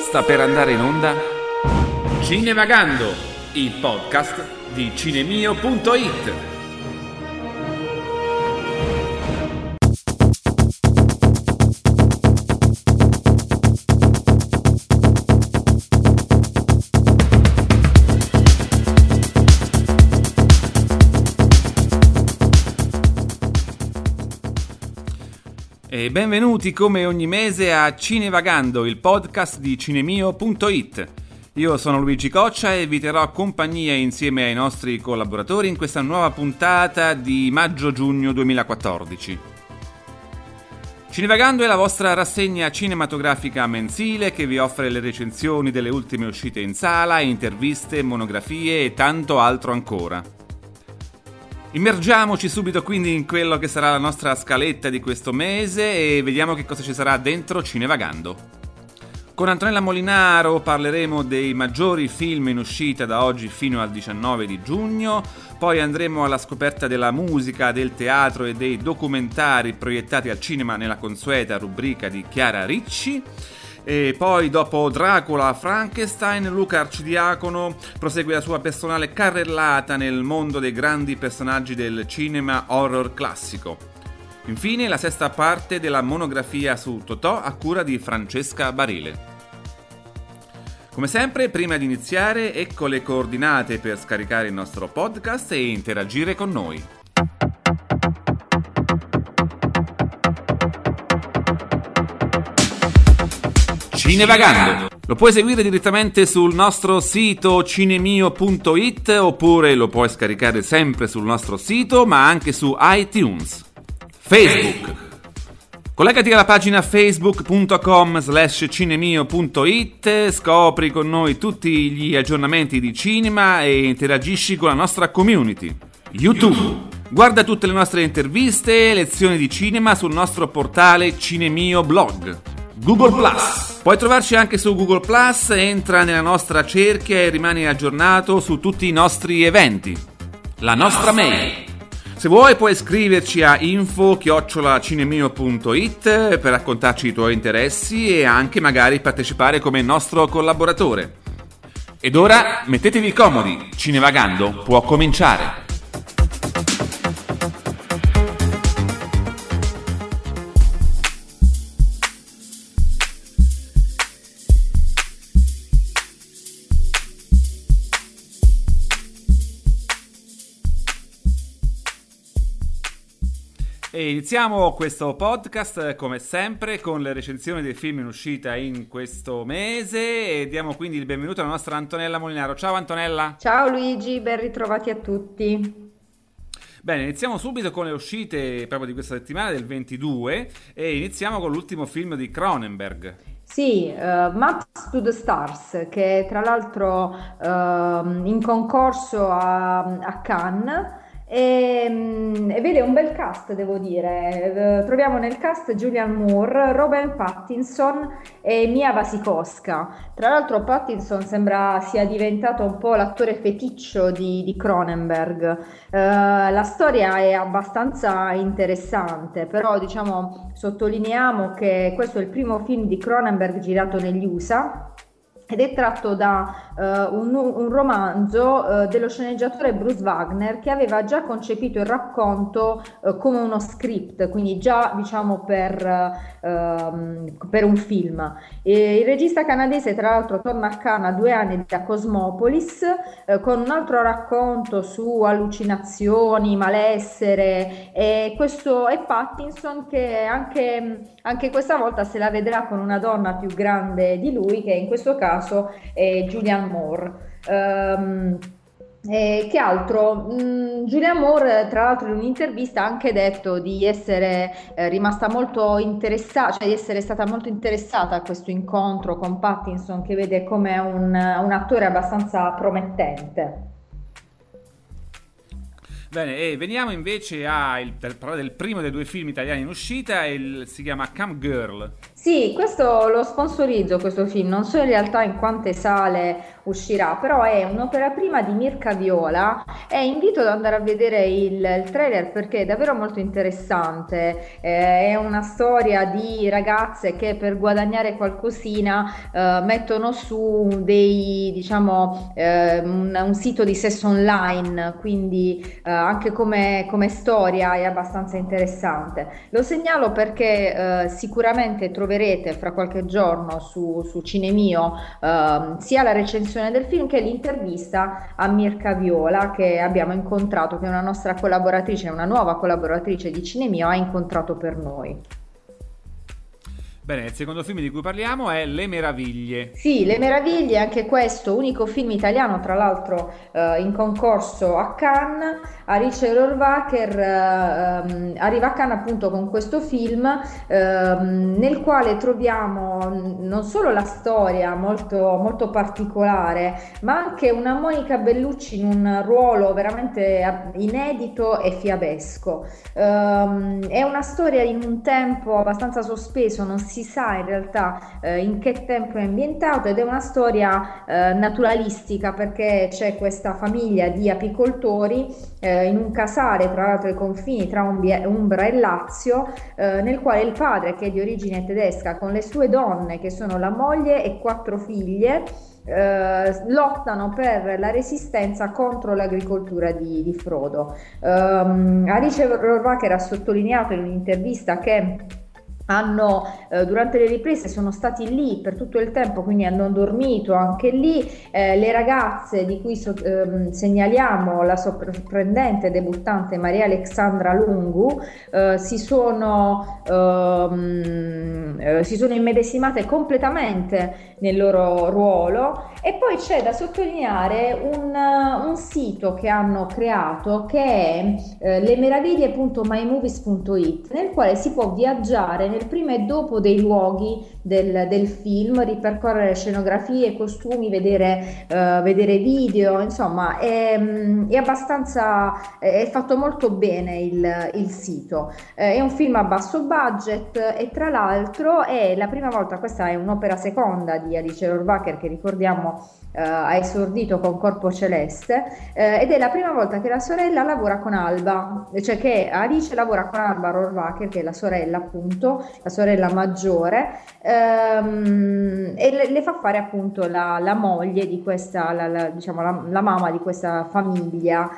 Sta per andare in onda Cinevagando, il podcast di CineMio.it. E benvenuti come ogni mese a Cinevagando, il podcast di cinemio.it. Io sono Luigi Coccia e vi terrò compagnia insieme ai nostri collaboratori in questa nuova puntata di maggio-giugno 2014. Cinevagando è la vostra rassegna cinematografica mensile che vi offre le recensioni delle ultime uscite in sala, interviste, monografie e tanto altro ancora. Immergiamoci subito quindi in quello che sarà la nostra scaletta di questo mese e vediamo che cosa ci sarà dentro Cinevagando. Con Antonella Molinaro parleremo dei maggiori film in uscita da oggi fino al 19 di giugno, poi andremo alla scoperta della musica, del teatro e dei documentari proiettati al cinema nella consueta rubrica di Chiara Ricci. E poi dopo Dracula, Frankenstein, Luca Arcidiacono prosegue la sua personale carrellata nel mondo dei grandi personaggi del cinema horror classico. Infine la sesta parte della monografia su Totò a cura di Francesca Barile. Come sempre, prima di iniziare, ecco le coordinate per scaricare il nostro podcast e interagire con noi. Cinevagando. Lo puoi seguire direttamente sul nostro sito cinemio.it oppure lo puoi scaricare sempre sul nostro sito, ma anche su iTunes. Facebook. Collegati alla pagina facebook.com/cinemio.it, scopri con noi tutti gli aggiornamenti di cinema e interagisci con la nostra community. YouTube. Guarda tutte le nostre interviste e lezioni di cinema sul nostro portale Cinemio Blog. Google Plus. Puoi trovarci anche su Google Plus, entra nella nostra cerchia e rimani aggiornato su tutti i nostri eventi. La nostra mail. Se vuoi puoi scriverci a info@cinemio.it per raccontarci i tuoi interessi e anche magari partecipare come nostro collaboratore. Ed ora mettetevi comodi, Cinevagando può cominciare. E iniziamo questo podcast come sempre con le recensioni dei film in uscita in questo mese e diamo quindi il benvenuto alla nostra Antonella Molinaro. Ciao Antonella. Ciao Luigi, ben ritrovati a tutti. Bene, iniziamo subito con le uscite proprio di questa settimana del 22 e iniziamo con l'ultimo film di Cronenberg. Sì, Maps to the Stars, che tra l'altro in concorso a Cannes. E vede un bel cast, devo dire. Troviamo nel cast Julianne Moore, Robert Pattinson e Mia Wasikowska. Tra l'altro Pattinson sembra sia diventato un po' l'attore feticcio di Cronenberg. La storia è abbastanza interessante, però diciamo sottolineiamo che questo è il primo film di Cronenberg girato negli USA ed è tratto da un romanzo dello sceneggiatore Bruce Wagner, che aveva già concepito il racconto come uno script, quindi già diciamo per un film. E il regista canadese tra l'altro torna a Cannes a 2 anni da Cosmopolis con un altro racconto su allucinazioni, malessere, e questo è Pattinson che anche questa volta se la vedrà con una donna più grande di lui, che in questo caso è Julianne Moore. Che altro? Julianne Moore tra l'altro in un'intervista ha anche detto di essere rimasta molto interessata, cioè di essere stata molto interessata a questo incontro con Pattinson, che vede come un attore abbastanza promettente. Bene, e veniamo invece a parlare del primo dei due film italiani in uscita, si chiama Cam Girl. Sì, questo lo sponsorizzo, questo film, non so in realtà in quante sale uscirà, però è un'opera prima di Mirca Viola e invito ad andare a vedere il trailer perché è davvero molto interessante. È una storia di ragazze che per guadagnare qualcosina mettono su dei, diciamo, un sito di sesso online, quindi anche come storia è abbastanza interessante. Lo segnalo perché sicuramente troverete fra qualche giorno su Cinemio sia la recensione del film che l'intervista a Mirca Viola che abbiamo incontrato, che è una nostra collaboratrice, una nuova collaboratrice di Cinemio, ha incontrato per noi. Bene, il secondo film di cui parliamo è Le Meraviglie. Sì, Le Meraviglie, anche questo, unico film italiano tra l'altro in concorso a Cannes. Alice Rohrwacher arriva a Cannes appunto con questo film nel quale troviamo non solo la storia molto, molto particolare, ma anche una Monica Bellucci in un ruolo veramente inedito e fiabesco. È una storia in un tempo abbastanza sospeso, non si sa in realtà in che tempo è ambientato, ed è una storia naturalistica perché c'è questa famiglia di apicoltori in un casale tra l'altro ai confini tra Umbria e Lazio, nel quale il padre, che è di origine tedesca, con le sue donne che sono la moglie e 4 figlie, lottano per la resistenza contro l'agricoltura di frodo. Alice Rohrwacher ha sottolineato in un'intervista che durante le riprese sono stati lì per tutto il tempo, quindi hanno dormito anche lì. Le ragazze di cui segnaliamo la sorprendente debuttante Maria Alexandra Lungu si sono immedesimate completamente nel loro ruolo. E poi c'è da sottolineare un sito che hanno creato, che è lemeraviglie.mymovies.it, nel quale si può viaggiare nel prima e dopo dei luoghi del film, ripercorrere scenografie, costumi, vedere video, insomma è abbastanza, è fatto molto bene il sito. È un film a basso budget e tra l'altro è la prima volta, questa è un'opera seconda di Alice Rohrwacher, che ricordiamo ha esordito con Corpo Celeste, ed è la prima volta che la sorella lavora con Alba, cioè che Alice lavora con Alba Rohrwacher, che è la sorella appunto, la sorella maggiore, e le fa fare appunto la moglie di questa, diciamo la mamma di questa famiglia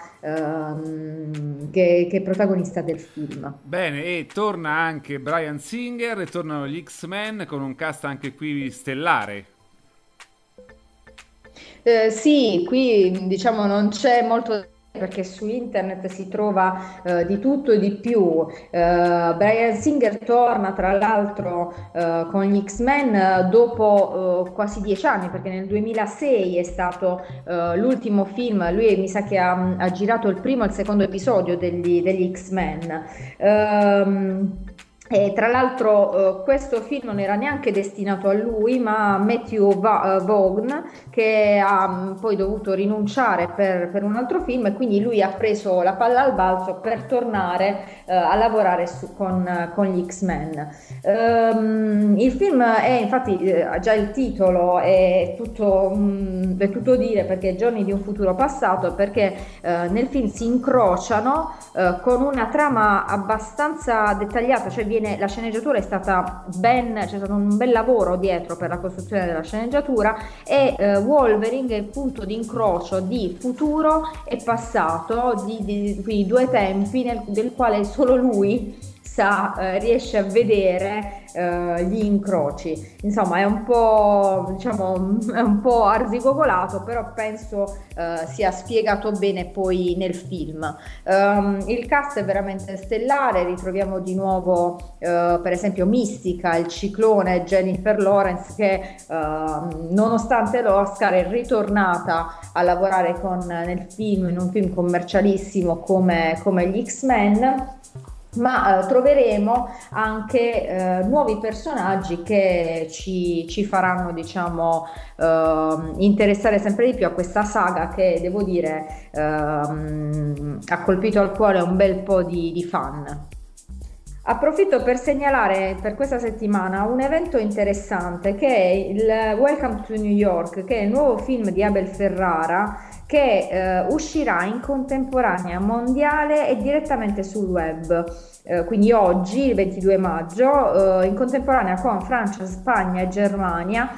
che è protagonista del film. Bene, e torna anche Bryan Singer e tornano gli X-Men con un cast anche qui stellare. Sì, qui diciamo non c'è molto, perché su internet si trova di tutto e di più. Bryan Singer torna tra l'altro con gli X-Men dopo quasi 10 anni, perché nel 2006 è stato l'ultimo film. Lui mi sa che ha girato il primo e il secondo episodio degli X-Men. E tra l'altro questo film non era neanche destinato a lui, ma a Matthew Vaughn, che ha poi dovuto rinunciare per un altro film, e quindi lui ha preso la palla al balzo per tornare a lavorare con gli X-Men. Il film è, infatti già il titolo è tutto dire, perché giorni di un futuro passato, perché nel film si incrociano con una trama abbastanza dettagliata, cioè la sceneggiatura è stata c'è stato un bel lavoro dietro per la costruzione della sceneggiatura, e Wolverine è il punto di incrocio di futuro e passato, quindi 2 tempi del quale solo lui riesce a vedere gli incroci. Insomma è un po', diciamo, è un po' arzigogolato, però penso sia spiegato bene poi nel film. Il cast è veramente stellare, ritroviamo di nuovo per esempio Mystica, il Ciclone, Jennifer Lawrence, che nonostante l'Oscar è ritornata a lavorare in un film commercialissimo come gli X-Men. Ma troveremo anche nuovi personaggi che ci faranno, diciamo, interessare sempre di più a questa saga che, devo dire, ha colpito al cuore un bel po' di fan. Approfitto per segnalare per questa settimana un evento interessante che è il Welcome to New York, che è il nuovo film di Abel Ferrara che uscirà in contemporanea mondiale e direttamente sul web, quindi oggi il 22 maggio in contemporanea con Francia, Spagna e Germania.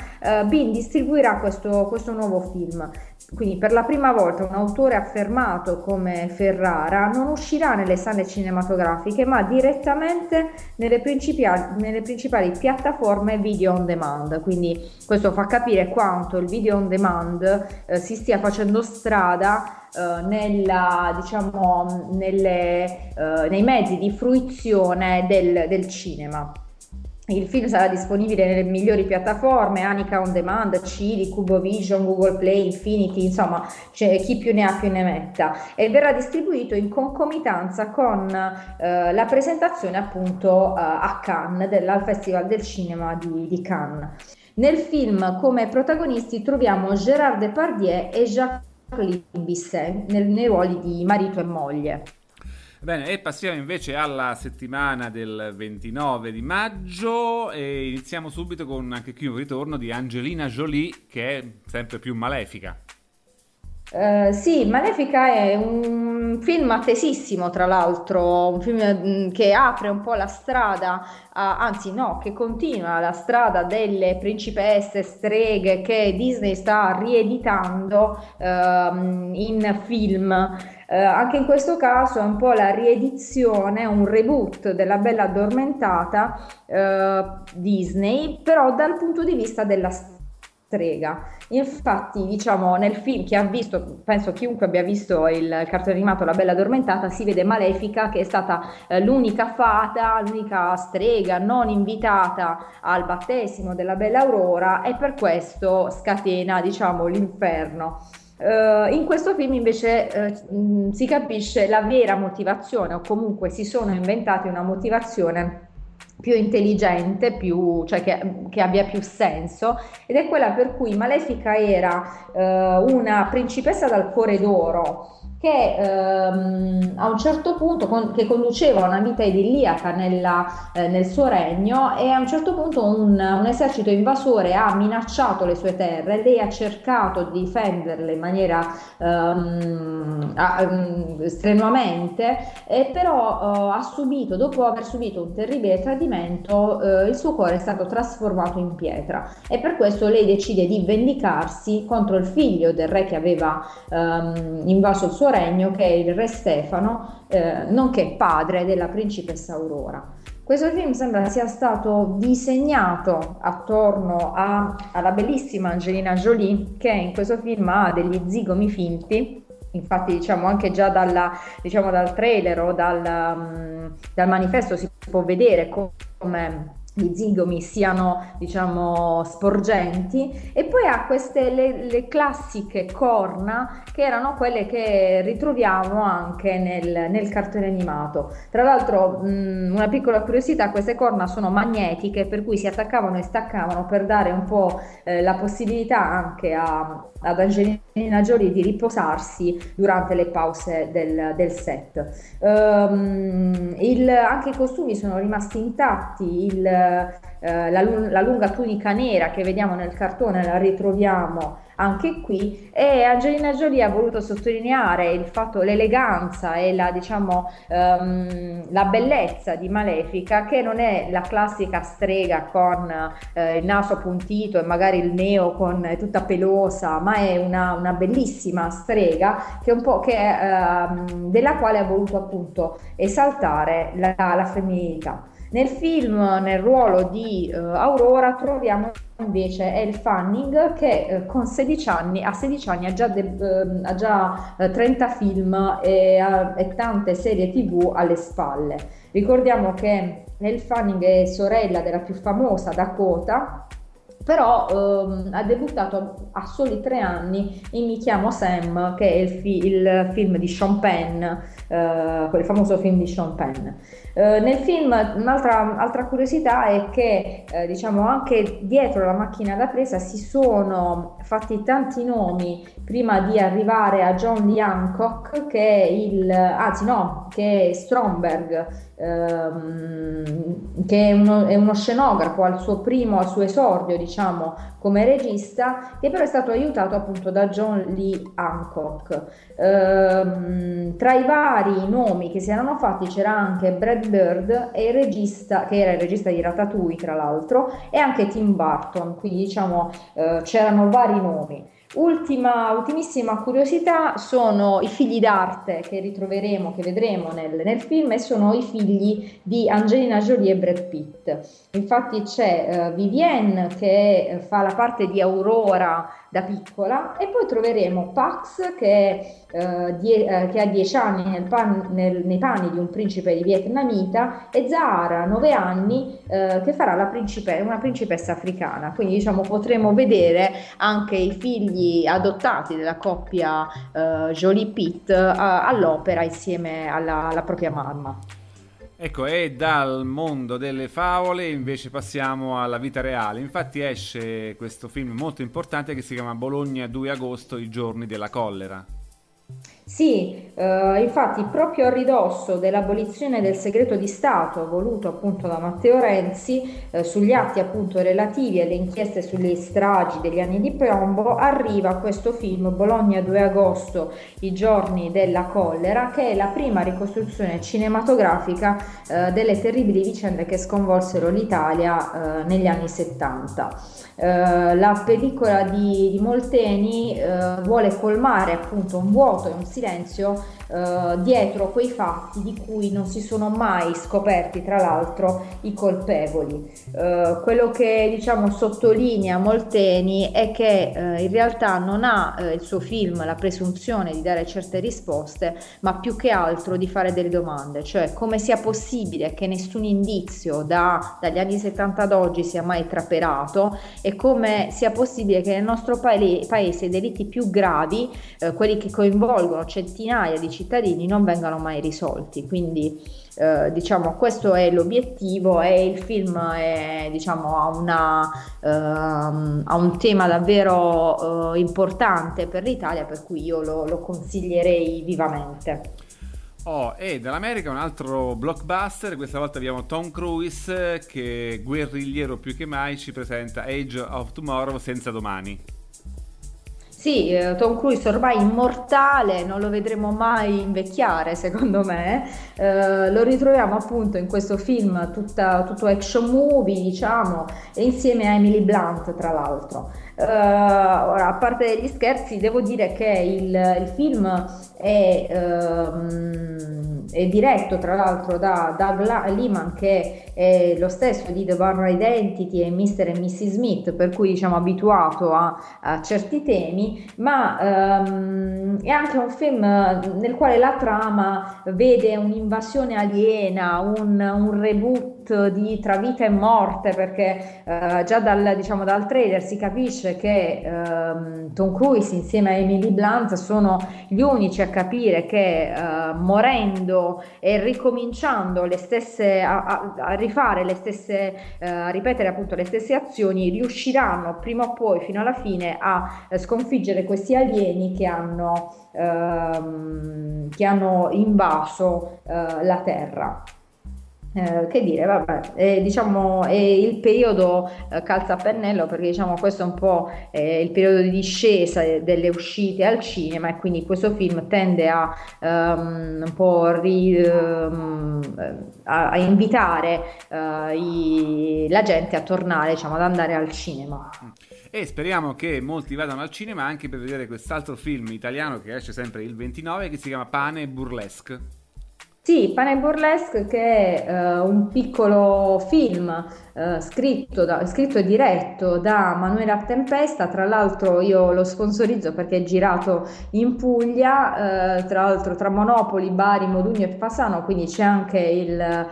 Bin distribuirà questo nuovo film, quindi per la prima volta un autore affermato come Ferrara non uscirà nelle sale cinematografiche ma direttamente nelle principali piattaforme video on demand, quindi questo fa capire quanto il video on demand si stia facendo strada nei mezzi di fruizione del cinema. Il film sarà disponibile nelle migliori piattaforme: Anica On Demand, Cili, Cubovision, Google Play, Infinity, insomma chi più ne ha più ne metta, e verrà distribuito in concomitanza con la presentazione appunto a Cannes al Festival del Cinema di Cannes. Nel film come protagonisti troviamo Gérard Depardieu e Jacqueline Bisset nei ruoli di marito e moglie. Bene, e passiamo invece alla settimana del 29 di maggio e iniziamo subito con anche qui un ritorno di Angelina Jolie, che è sempre più Malefica. Sì, Malefica è un film attesissimo, tra l'altro, un film che apre un po' la strada, che continua la strada delle principesse streghe che Disney sta rieditando in film. Anche in questo caso è un po' la riedizione, un reboot della Bella Addormentata Disney, però dal punto di vista della strega. Infatti, nel film che ha visto, penso chiunque abbia visto il cartone animato La Bella Addormentata, si vede Malefica che è stata l'unica fata, l'unica strega non invitata al battesimo della Bella Aurora, e per questo scatena, l'inferno. In questo film invece si capisce la vera motivazione, o comunque si sono inventati una motivazione più intelligente, che abbia più senso, ed è quella per cui Malefica era una principessa dal cuore d'oro che a un certo punto che conduceva una vita idilliaca nel suo regno, e a un certo punto un esercito invasore ha minacciato le sue terre. Lei ha cercato di difenderle in maniera strenuamente, però dopo aver subito un terribile tradimento, il suo cuore è stato trasformato in pietra, e per questo lei decide di vendicarsi contro il figlio del re che aveva invaso il suo regno, che è il re Stefano, nonché padre della principessa Aurora. Questo film sembra sia stato disegnato attorno alla bellissima Angelina Jolie, che in questo film ha degli zigomi finti. Infatti anche già dal trailer o dal manifesto si può vedere come gli zigomi siano sporgenti, e poi ha queste le classiche corna che erano quelle che ritroviamo anche nel cartone animato. Tra l'altro una piccola curiosità: queste corna sono magnetiche, per cui si attaccavano e staccavano per dare un po' la possibilità anche ad Angelina Jolie di riposarsi durante le pause del set. Anche i costumi sono rimasti intatti, la lunga tunica nera che vediamo nel cartone la ritroviamo anche qui, e Angelina Jolie ha voluto sottolineare il fatto, l'eleganza e la bellezza di Malefica, che non è la classica strega con il naso appuntito e magari il neo con tutta pelosa, ma è una bellissima strega della quale ha voluto appunto esaltare la femminilità. Nel film, nel ruolo di Aurora, troviamo invece Elle Fanning, che a 16 anni ha già 30 film e tante serie TV alle spalle. Ricordiamo che Elle Fanning è sorella della più famosa Dakota, però ha debuttato a soli 3 anni in Mi chiamo Sam, che è il film di Sean Penn, quel famoso film di Sean Penn. Nel film un'altra curiosità è che diciamo anche dietro la macchina da presa si sono fatti tanti nomi prima di arrivare a John Lee Hancock, che è Stromberg, che è uno scenografo al suo esordio, diciamo, come regista, che però è stato aiutato appunto da John Lee Hancock. Tra i vari nomi che si erano fatti c'era anche Brad Bird, che era il regista di Ratatouille tra l'altro, e anche Tim Burton, quindi diciamo c'erano vari nomi. Ultimissima curiosità sono i figli d'arte che vedremo nel film, e sono i figli di Angelina Jolie e Brad Pitt. Infatti c'è Vivienne che fa la parte di Aurora da piccola, e poi troveremo Pax che ha 10 anni nei panni di un principe di vietnamita, e Zahara, 9 anni, che farà una principessa africana. Quindi diciamo potremo vedere anche i figli adottati della coppia Jolie-Pitt all'opera insieme alla propria mamma. Ecco, e dal mondo delle favole invece passiamo alla vita reale. Infatti esce questo film molto importante che si chiama Bologna 2 agosto, i giorni della collera. Sì, infatti proprio a ridosso dell'abolizione del segreto di Stato voluto appunto da Matteo Renzi, sugli atti appunto relativi alle inchieste sulle stragi degli anni di piombo, arriva questo film Bologna 2 agosto, i giorni della collera, che è la prima ricostruzione cinematografica delle terribili vicende che sconvolsero l'Italia negli anni 70. La pellicola di Molteni vuole colmare appunto un vuoto e un silenzio dietro quei fatti di cui non si sono mai scoperti tra l'altro i colpevoli. Quello che diciamo sottolinea Molteni è che in realtà non ha il suo film la presunzione di dare certe risposte, ma più che altro di fare delle domande, cioè come sia possibile che nessun indizio dagli anni 70 ad oggi sia mai trapelato, e come sia possibile che nel nostro paese i delitti più gravi, quelli che coinvolgono centinaia di cittadini, non vengano mai risolti. Quindi diciamo questo è l'obiettivo, e il film è, diciamo, ha un tema davvero importante per l'Italia, per cui io lo consiglierei vivamente. E dall'America un altro blockbuster, questa volta abbiamo Tom Cruise che, guerrigliero più che mai, ci presenta Age of Tomorrow, senza domani. Sì, Tom Cruise ormai immortale, non lo vedremo mai invecchiare secondo me, lo ritroviamo appunto in questo film tutto action movie, diciamo, e insieme a Emily Blunt tra l'altro. Ora, a parte gli scherzi, devo dire che il film è diretto tra l'altro da Doug Liman, che è lo stesso di The Born Identity e Mr. e Mrs. Smith, per cui diciamo abituato a certi temi, ma è anche un film nel quale la trama vede un'invasione aliena, un reboot di tra vita e morte, perché già dal trailer si capisce che Tom Cruise insieme a Emily Blunt sono gli unici a capire che morendo e ricominciando a ripetere appunto le stesse azioni, riusciranno prima o poi fino alla fine a sconfiggere questi alieni che hanno invaso la Terra. Che dire, vabbè, diciamo il periodo calza a pennello, perché diciamo questo è un po' il periodo di discesa delle uscite al cinema, e quindi questo film tende a invitare la gente a tornare, diciamo, ad andare al cinema. E speriamo che molti vadano al cinema anche per vedere quest'altro film italiano che esce sempre il 29, che si chiama Pane e burlesque. Sì, Pane e burlesque, che è un piccolo film scritto e diretto da Manuela Tempesta. Tra l'altro io lo sponsorizzo perché è girato in Puglia, tra l'altro tra Monopoli, Bari, Modugno e Fasano, quindi c'è anche il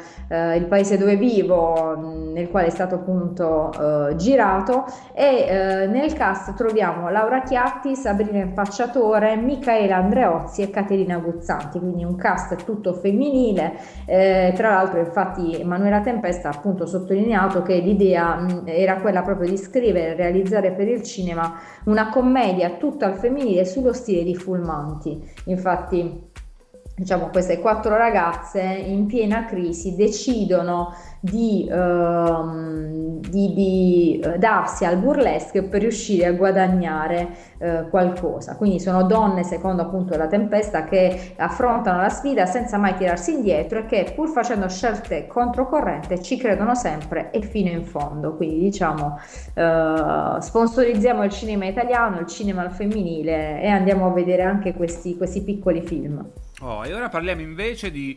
paese dove vivo nel quale è stato appunto girato, e nel cast troviamo Laura Chiatti, Sabrina Impacciatore, Micaela Andreozzi e Caterina Guzzanti, quindi un cast tutto femminile femminile. Tra l'altro, infatti, Manuela Tempesta ha appunto sottolineato che l'idea era quella proprio di scrivere e realizzare per il cinema una commedia tutta al femminile sullo stile di Fulmanti. Infatti, diciamo, queste quattro ragazze in piena crisi decidono di darsi al burlesque per riuscire a guadagnare qualcosa. Quindi sono donne, secondo appunto la Tempesta, che affrontano la sfida senza mai tirarsi indietro e che, pur facendo scelte controcorrente, ci credono sempre e fino in fondo. Quindi, diciamo, sponsorizziamo il cinema italiano, il cinema al femminile, e andiamo a vedere anche questi piccoli film. Oh, e ora parliamo invece di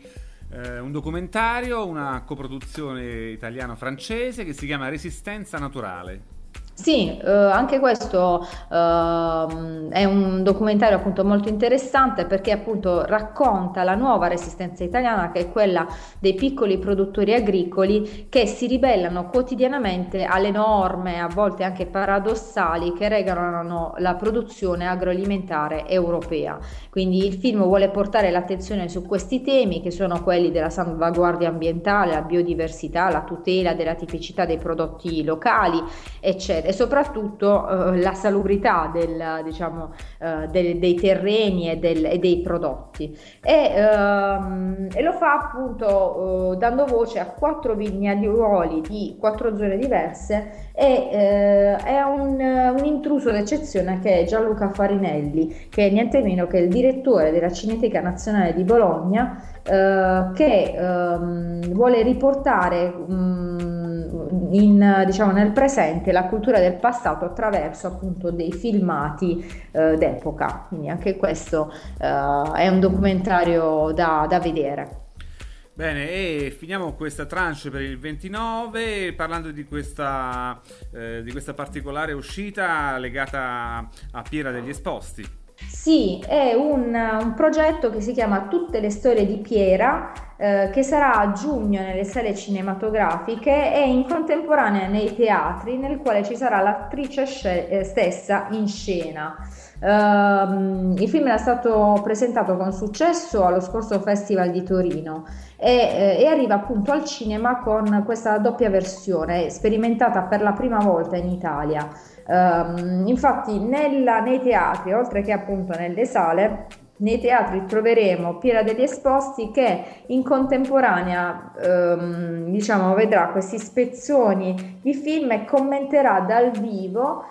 un documentario, una coproduzione italiano-francese che si chiama Resistenza Naturale. Sì, anche questo è un documentario appunto molto interessante, perché appunto racconta la nuova resistenza italiana, che è quella dei piccoli produttori agricoli che si ribellano quotidianamente alle norme, a volte anche paradossali, che regolano la produzione agroalimentare europea. Quindi il film vuole portare l'attenzione su questi temi, che sono quelli della salvaguardia ambientale, la biodiversità, la tutela della tipicità dei prodotti locali, eccetera. E soprattutto la salubrità dei terreni e dei prodotti, e lo fa appunto dando voce a quattro vignaiuoli di quattro zone diverse, e è un intruso d'eccezione che è Gianluca Farinelli, che è niente meno che il direttore della Cineteca Nazionale di Bologna, che vuole riportare nel presente la cultura del passato attraverso appunto dei filmati d'epoca. Quindi anche questo è un documentario da vedere. Bene, e finiamo questa tranche per il 29 parlando di questa particolare uscita legata a Piera degli Esposti. Sì, è un progetto che si chiama Tutte le storie di Piera, che sarà a giugno nelle sale cinematografiche e in contemporanea nei teatri, nel quale ci sarà l'attrice stessa in scena. Il film era stato presentato con successo allo scorso Festival di Torino e arriva appunto al cinema con questa doppia versione sperimentata per la prima volta in Italia. Infatti nei teatri, oltre che appunto nelle sale, nei teatri troveremo Piera degli Esposti, che in contemporanea vedrà questi spezzoni di film e commenterà dal vivo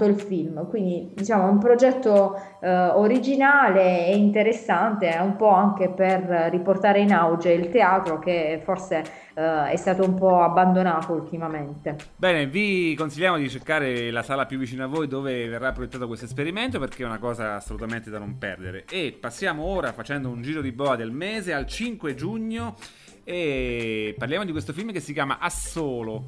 il film. Quindi diciamo un progetto originale e interessante, un po' anche per riportare in auge il teatro, che forse è stato un po' abbandonato ultimamente. Bene, vi consigliamo di cercare la sala più vicina a voi dove verrà proiettato questo esperimento, perché è una cosa assolutamente da non perdere. E passiamo ora, facendo un giro di boa del mese, al 5 giugno e parliamo di questo film che si chiama A Solo.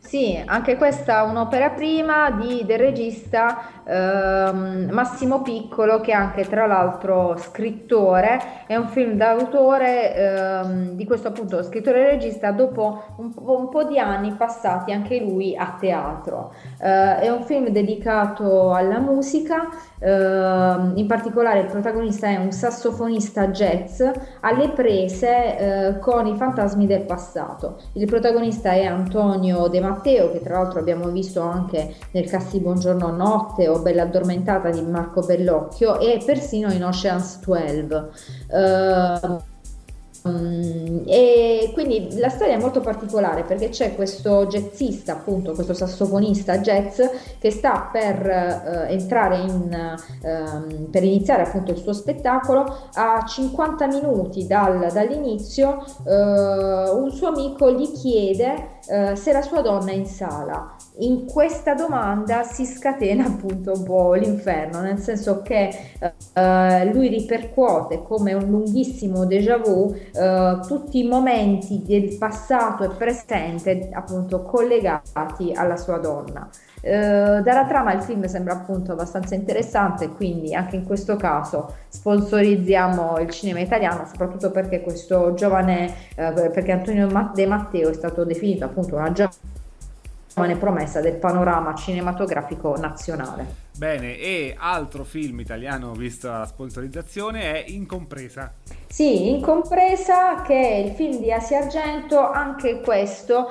Sì, anche questa è un'opera prima del regista Massimo Piccolo, che è anche tra l'altro scrittore. È un film d'autore di questo appunto scrittore e regista, dopo un po' di anni passati anche lui a teatro. È un film dedicato alla musica, in particolare il protagonista è un sassofonista jazz alle prese con i fantasmi del passato. Il protagonista è Antonio De Matteo, che tra l'altro abbiamo visto anche nel cast di Buongiorno Notte o Bella Addormentata di Marco Bellocchio, e persino in Ocean's 12. E quindi la storia è molto particolare, perché c'è questo jazzista, appunto questo sassofonista jazz, che sta per entrare per iniziare appunto il suo spettacolo. A 50 minuti dall'inizio un suo amico gli chiede se la sua donna è in sala. In questa domanda si scatena appunto un po' l'inferno, nel senso che lui ripercuote come un lunghissimo déjà vu tutti i momenti del passato e presente appunto collegati alla sua donna. Dalla trama il film sembra appunto abbastanza interessante, quindi anche in questo caso sponsorizziamo il cinema italiano, soprattutto perché questo giovane, perché Antonio De Matteo è stato definito appunto una giovane promessa del panorama cinematografico nazionale. Bene, e altro film italiano, vista la sponsorizzazione, è Incompresa. Sì, Incompresa, che è il film di Asi Argento, anche questo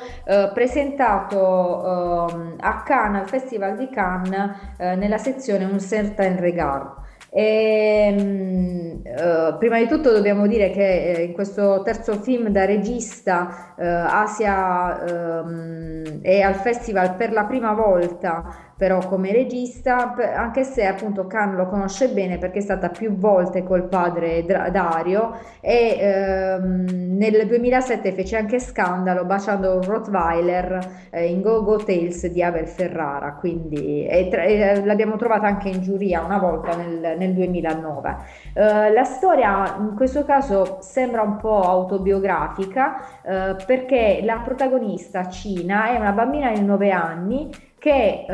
presentato a Cannes, al Festival di Cannes, nella sezione Un certain regard. E, prima di tutto dobbiamo dire che in questo terzo film da regista Asia è al festival per la prima volta però come regista, anche se appunto Cannes lo conosce bene perché è stata più volte col padre Dario e nel 2007 fece anche Scandalo baciando un Rottweiler in Go Go Tales di Abel Ferrara, quindi l'abbiamo trovata anche in giuria una volta nel 2009. La storia in questo caso sembra un po' autobiografica perché la protagonista Cina è una bambina di 9 anni che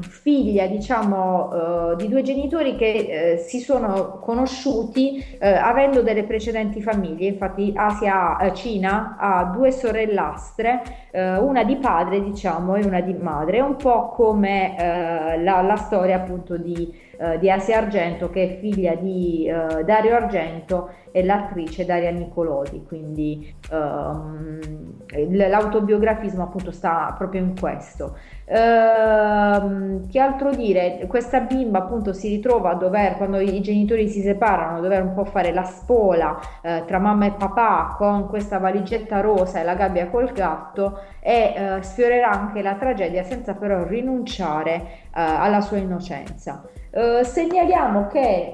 figlia diciamo di due genitori che si sono conosciuti avendo delle precedenti famiglie. Infatti Cina ha due sorellastre, una di padre diciamo e una di madre, un po' come la storia appunto di Asi Argento, che è figlia di Dario Argento e l'attrice Daria Nicolodi, quindi l'autobiografismo appunto sta proprio in questo. Che altro dire? Questa bimba appunto si ritrova a dover, quando i genitori si separano, a dover un po' fare la spola tra mamma e papà, con questa valigetta rosa e la gabbia col gatto, e sfiorerà anche la tragedia senza però rinunciare alla sua innocenza. Segnaliamo che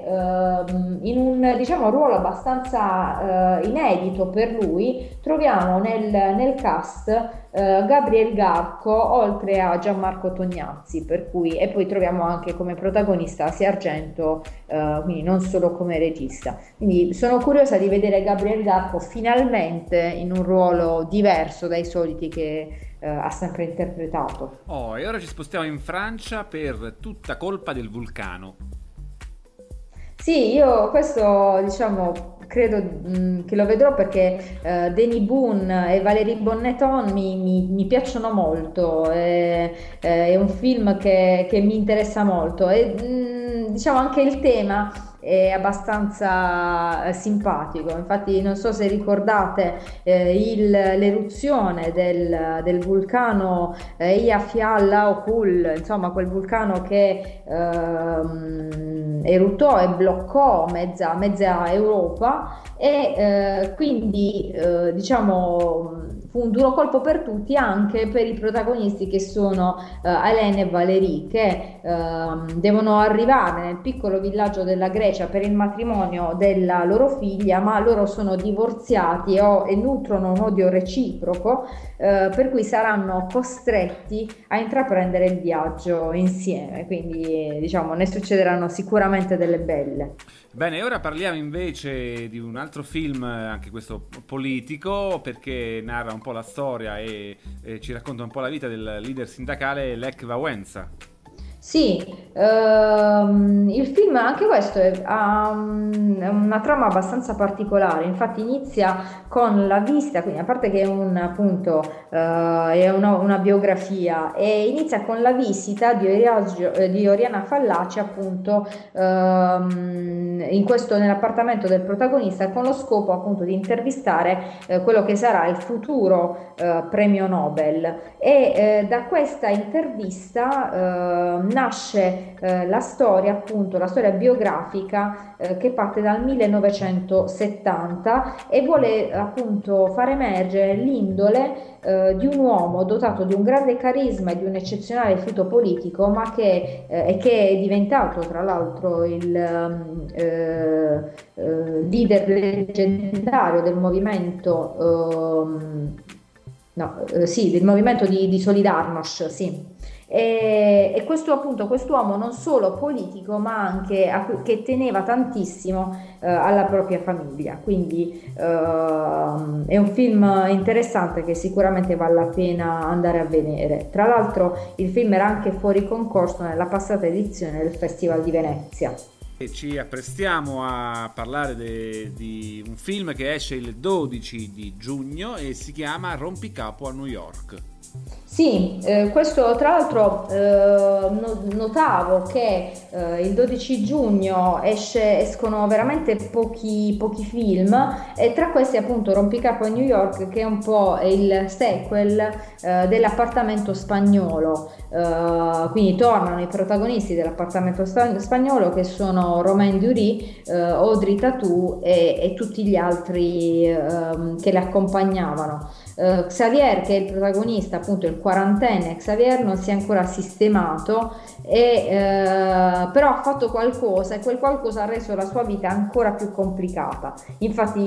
in un diciamo ruolo abbastanza inedito per lui troviamo nel cast Gabriel Garco oltre a Gianmarco Tognazzi, per cui, e poi troviamo anche come protagonista Asi Argento, quindi non solo come regista. Quindi sono curiosa di vedere Gabriel Garco finalmente in un ruolo diverso dai soliti che ha sempre interpretato. E ora ci spostiamo in Francia per Tutta colpa del vulcano. Sì, io questo diciamo credo che lo vedrò perché Denis Boone e Valérie Bonneton mi piacciono molto, è un film che mi interessa molto e diciamo anche il tema è abbastanza simpatico. Infatti non so se ricordate l'eruzione del vulcano Eyjafjallajökull, insomma quel vulcano che eruttò e bloccò mezza Europa e quindi diciamo fu un duro colpo per tutti, anche per i protagonisti che sono Hélène e Valérie, che devono arrivare nel piccolo villaggio della Grecia per il matrimonio della loro figlia, ma loro sono divorziati e nutrono un odio reciproco, per cui saranno costretti a intraprendere il viaggio insieme, quindi diciamo ne succederanno sicuramente delle belle. Bene, ora parliamo invece di un altro film, anche questo politico, perché narra un po' la storia e ci racconta un po' la vita del leader sindacale Lech Wałęsa. Sì, il film anche questo ha una trama abbastanza particolare. Infatti inizia con la visita, quindi a parte che è una biografia, e inizia con la visita di Oriana Fallaci appunto nell'appartamento del protagonista, con lo scopo appunto di intervistare quello che sarà il futuro premio Nobel, e da questa intervista nasce la storia appunto, la storia biografica che parte dal 1970 e vuole appunto far emergere l'indole di un uomo dotato di un grande carisma e di un eccezionale fiuto politico, ma che è diventato tra l'altro il leader leggendario del movimento di Solidarnosc, sì. E questo appunto, quest'uomo non solo politico ma anche che teneva tantissimo alla propria famiglia, quindi è un film interessante che sicuramente vale la pena andare a vedere. Tra l'altro il film era anche fuori concorso nella passata edizione del Festival di Venezia. E ci apprestiamo a parlare di un film che esce il 12 di giugno e si chiama Rompicapo a New York. Sì, questo tra l'altro notavo che il 12 giugno escono veramente pochi film, e tra questi appunto Rompicapo a New York, che è un po' il sequel dell'Appartamento spagnolo, quindi tornano i protagonisti dell'Appartamento spagnolo, che sono Romain Duris, Audrey Tautou e tutti gli altri che le accompagnavano. Xavier, che è il protagonista, appunto il quarantenne Xavier, non si è ancora sistemato, però ha fatto qualcosa, e quel qualcosa ha reso la sua vita ancora più complicata. Infatti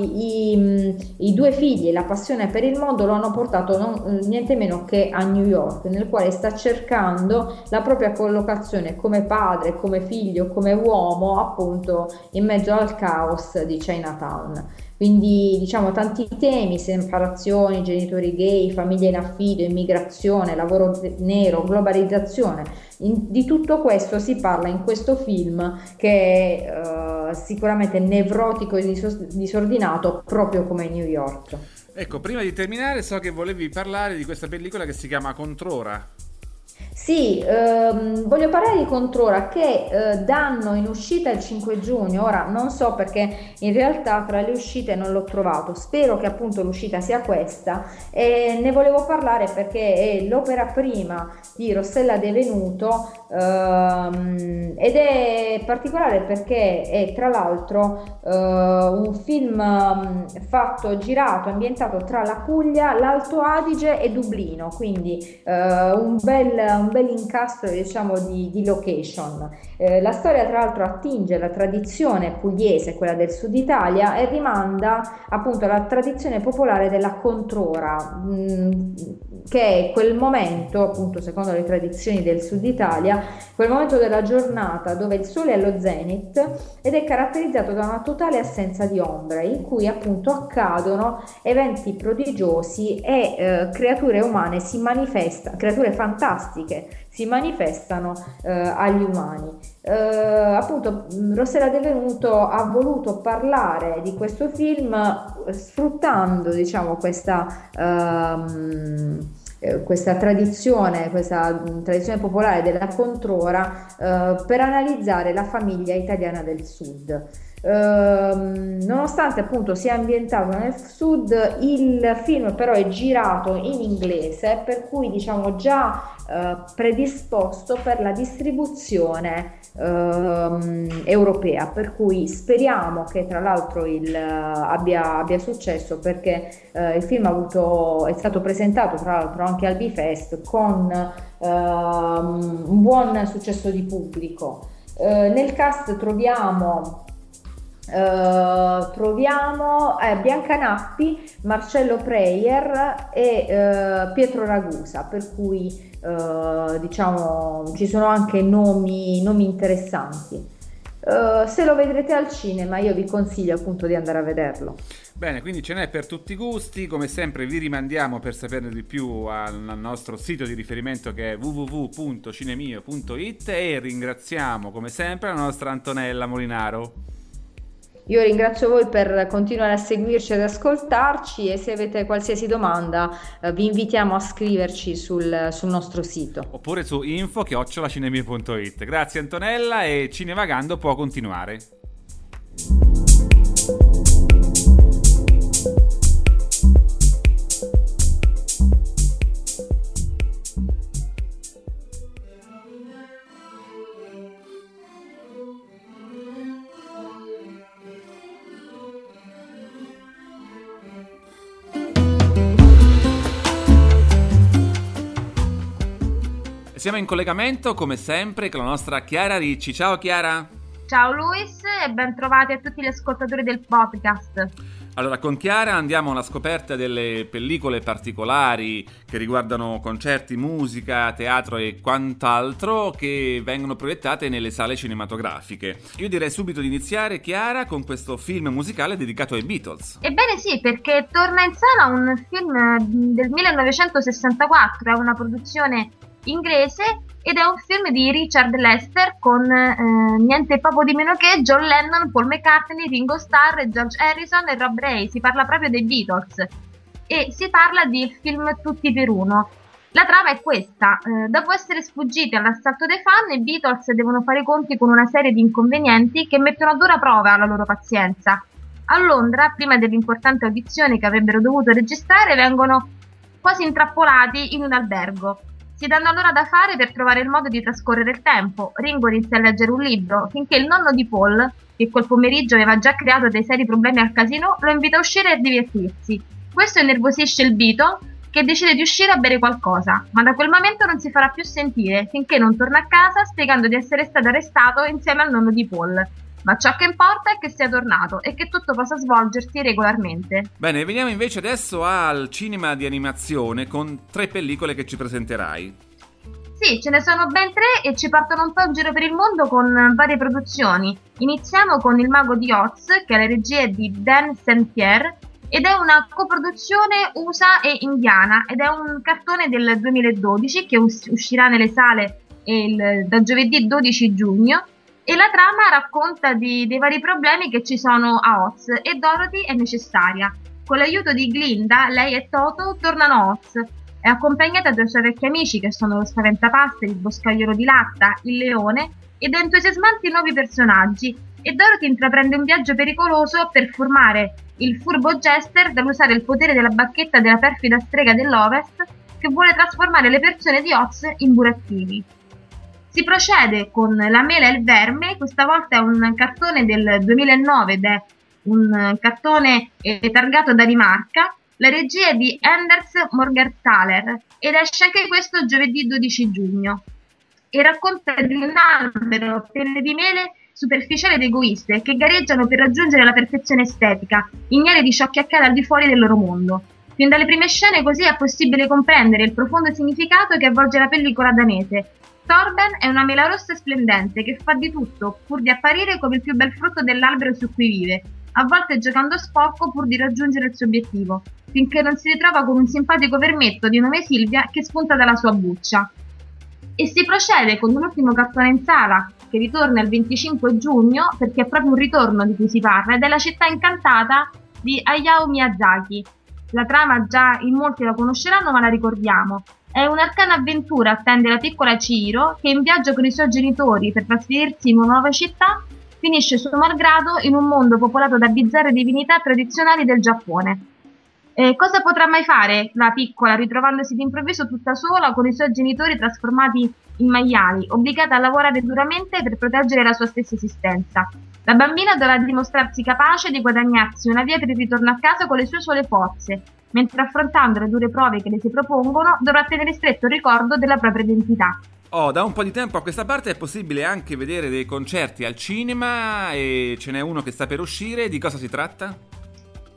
i due figli e la passione per il mondo lo hanno portato niente meno che a New York, nel quale sta cercando la propria collocazione come padre, come figlio, come uomo, appunto in mezzo al caos di Chinatown. Quindi diciamo tanti temi: separazioni, genitori gay, famiglie in affido, immigrazione, lavoro nero, globalizzazione. Di tutto questo si parla in questo film, che è sicuramente nevrotico e disordinato, proprio come New York. Ecco, prima di terminare, so che volevi parlare di questa pellicola che si chiama Controra. Sì, voglio parlare di Controra, che danno in uscita il 5 giugno, ora non so perché in realtà tra le uscite non l'ho trovato, spero che appunto l'uscita sia questa, e ne volevo parlare perché è l'opera prima di Rossella De Venuto, ed è particolare perché è tra l'altro un film girato, ambientato tra la Puglia, l'Alto Adige e Dublino, quindi un bel incastro, diciamo, di location. La storia tra l'altro attinge la tradizione pugliese, quella del sud Italia, e rimanda appunto alla tradizione popolare della Controra, che è quel momento, appunto secondo le tradizioni del sud Italia, quel momento della giornata dove il sole è allo zenit ed è caratterizzato da una totale assenza di ombre, in cui appunto accadono eventi prodigiosi e creature umane si manifestano, creature fantastiche si manifestano agli umani. Appunto Rossella De Venuto ha voluto parlare di questo film sfruttando, diciamo, questa tradizione popolare della Controra per analizzare la famiglia italiana del sud. Nonostante appunto sia ambientato nel sud, il film però è girato in inglese, per cui diciamo già predisposto per la distribuzione europea, per cui speriamo che tra l'altro abbia successo, perché il film è stato presentato tra l'altro anche al Bifest con un buon successo di pubblico. Nel cast troviamo Bianca Nappi, Marcello Preier e Pietro Ragusa, per cui diciamo ci sono anche nomi interessanti. Se lo vedrete al cinema, io vi consiglio appunto di andare a vederlo. Bene, quindi ce n'è per tutti i gusti. Come sempre vi rimandiamo, per saperne di più, al nostro sito di riferimento, che è www.cinemio.it, e ringraziamo come sempre la nostra Antonella Molinaro. Io ringrazio voi per continuare a seguirci ed ascoltarci, e se avete qualsiasi domanda vi invitiamo a scriverci sul nostro sito. Oppure su info@cinemio.it. Grazie Antonella, e Cinevagando può continuare. Siamo in collegamento come sempre con la nostra Chiara Ricci. Ciao Chiara. Ciao Luis, e ben trovati a tutti gli ascoltatori del podcast. Allora, con Chiara andiamo alla scoperta delle pellicole particolari che riguardano concerti, musica, teatro e quant'altro che vengono proiettate nelle sale cinematografiche. Io direi subito di iniziare, Chiara, con questo film musicale dedicato ai Beatles. Ebbene sì, perché torna in sala un film del 1964, è una produzione inglese, ed è un film di Richard Lester con niente poco di meno che John Lennon, Paul McCartney, Ringo Starr, George Harrison e Rob Ray. Si parla proprio dei Beatles, e si parla di Film Tutti per Uno. La trama è questa: dopo essere sfuggiti all'assalto dei fan, i Beatles devono fare i conti con una serie di inconvenienti che mettono a dura prova la loro pazienza. A Londra, prima dell'importante audizione che avrebbero dovuto registrare, vengono quasi intrappolati in un albergo. Si danno allora da fare per trovare il modo di trascorrere il tempo. Ringo inizia a leggere un libro, finché il nonno di Paul, che quel pomeriggio aveva già creato dei seri problemi al casino, lo invita a uscire e a divertirsi. Questo innervosisce il Beatle, che decide di uscire a bere qualcosa, ma da quel momento non si farà più sentire, finché non torna a casa spiegando di essere stato arrestato insieme al nonno di Paul. Ma ciò che importa è che sia tornato e che tutto possa svolgersi regolarmente. Bene, veniamo invece adesso al cinema di animazione con tre pellicole che ci presenterai. Sì, ce ne sono ben tre e ci partono un po' in giro per il mondo con varie produzioni. Iniziamo con Il Mago di Oz, che è la regia di Dan St. Pierre ed è una coproduzione USA e indiana ed è un cartone del 2012 che uscirà nelle sale da giovedì 12 giugno. E la trama racconta dei vari problemi che ci sono a Oz e Dorothy è necessaria. Con l'aiuto di Glinda, lei e Toto tornano a Oz. È accompagnata dai suoi vecchi amici che sono lo Spaventapasteri, il Boscaiolo di Latta, il Leone e da entusiasmanti nuovi personaggi. E Dorothy intraprende un viaggio pericoloso per formare il furbo Jester dall'usare il potere della bacchetta della perfida strega dell'Ovest che vuole trasformare le persone di Oz in burattini. Si procede con La mela e il verme, questa volta è un cartone del 2009 ed è un cartone targato Danimarca, la regia è di Anders Morgenthaler ed esce anche questo giovedì 12 giugno e racconta di un albero pieno di mele superficiali ed egoiste che gareggiano per raggiungere la perfezione estetica, ignare di ciò che accade al di fuori del loro mondo. Fin dalle prime scene così è possibile comprendere il profondo significato che avvolge la pellicola danese. Torben è una mela rossa e splendente che fa di tutto pur di apparire come il più bel frutto dell'albero su cui vive, a volte giocando sporco pur di raggiungere il suo obiettivo, finché non si ritrova con un simpatico vermetto di nome Silvia che spunta dalla sua buccia. E si procede con un ultimo cartone in sala che ritorna il 25 giugno, perché è proprio un ritorno di cui si parla, ed è La città incantata di Hayao Miyazaki. La trama già in molti la conosceranno ma la ricordiamo. È un'arcana avventura, attende la piccola Chihiro che in viaggio con i suoi genitori per trasferirsi in una nuova città finisce suo malgrado in un mondo popolato da bizzarre divinità tradizionali del Giappone. Cosa potrà mai fare la piccola ritrovandosi d'improvviso tutta sola con i suoi genitori trasformati in maiali, obbligata a lavorare duramente per proteggere la sua stessa esistenza? La bambina dovrà dimostrarsi capace di guadagnarsi una via per il ritorno a casa con le sue sole forze, mentre affrontando le dure prove che le si propongono dovrà tenere stretto il ricordo della propria identità. Oh, da un po' di tempo a questa parte è possibile anche vedere dei concerti al cinema e ce n'è uno che sta per uscire. Di cosa si tratta?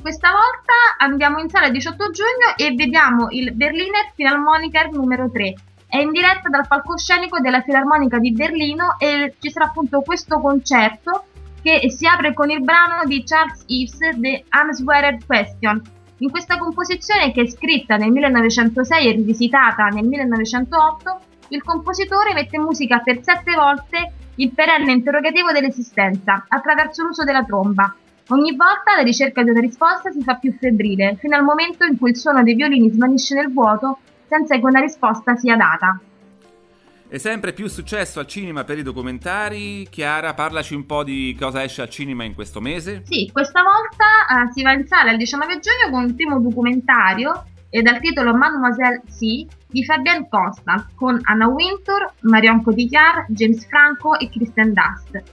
Questa volta andiamo in sala il 18 giugno e vediamo il Berliner Philharmoniker numero 3. È in diretta dal palcoscenico della Filarmonica di Berlino e ci sarà appunto questo concerto che si apre con il brano di Charles Ives, The Unanswered Question. In questa composizione, che è scritta nel 1906 e rivisitata nel 1908, il compositore mette in musica per 7 volte il perenne interrogativo dell'esistenza, attraverso l'uso della tromba. Ogni volta la ricerca di una risposta si fa più febbrile, fino al momento in cui il suono dei violini svanisce nel vuoto senza che una risposta sia data. E sempre più successo al cinema per i documentari. Chiara, parlaci un po' di cosa esce al cinema in questo mese. Sì, questa volta si va in sala il 19 giugno con il primo documentario dal titolo Mademoiselle C di Fabienne Constant, con Anna Wintour, Marion Cotillard, James Franco e Kirsten Dunst.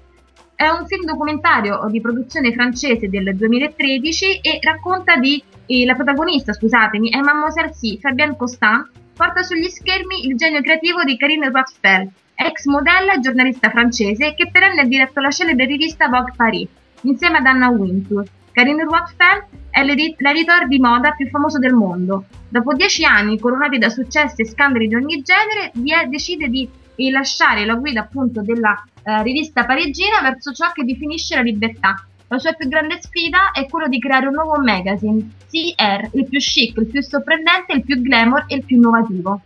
È un film documentario di produzione francese del 2013 e racconta di la protagonista, è Mademoiselle C, Fabienne Constant, porta sugli schermi il genio creativo di Karine Pascal, ex modella e giornalista francese che per anni ha diretto la celebre rivista Vogue Paris, insieme ad Anna Wintour. Karine Pascal è l'editor di moda più famoso del mondo. Dopo 10 anni, coronati da successi e scandali di ogni genere, decide di lasciare la guida appunto della rivista parigina verso ciò che definisce la libertà. La sua più grande sfida è quella di creare un nuovo magazine, CR, il più chic, il più sorprendente, il più glamour e il più innovativo.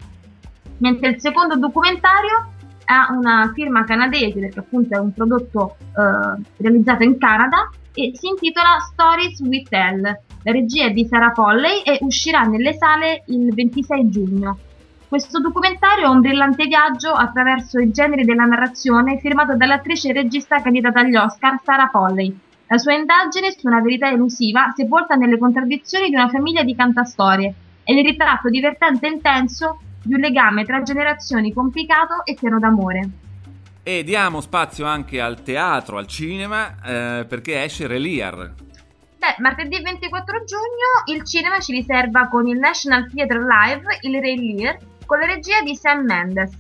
Mentre il secondo documentario ha una firma canadese, perché appunto è un prodotto realizzato in Canada, e si intitola Stories We Tell. La regia è di Sarah Polley e uscirà nelle sale il 26 giugno. Questo documentario è un brillante viaggio attraverso i generi della narrazione, firmato dall'attrice e regista candidata agli Oscar Sarah Polley. La sua indagine su una verità elusiva sepolta nelle contraddizioni di una famiglia di cantastorie è il ritratto divertente e intenso di un legame tra generazioni complicato e pieno d'amore. E diamo spazio anche al teatro, al cinema, perché esce Reliar. Martedì 24 giugno il cinema ci riserva con il National Theatre Live il Re Lear con la regia di Sam Mendes.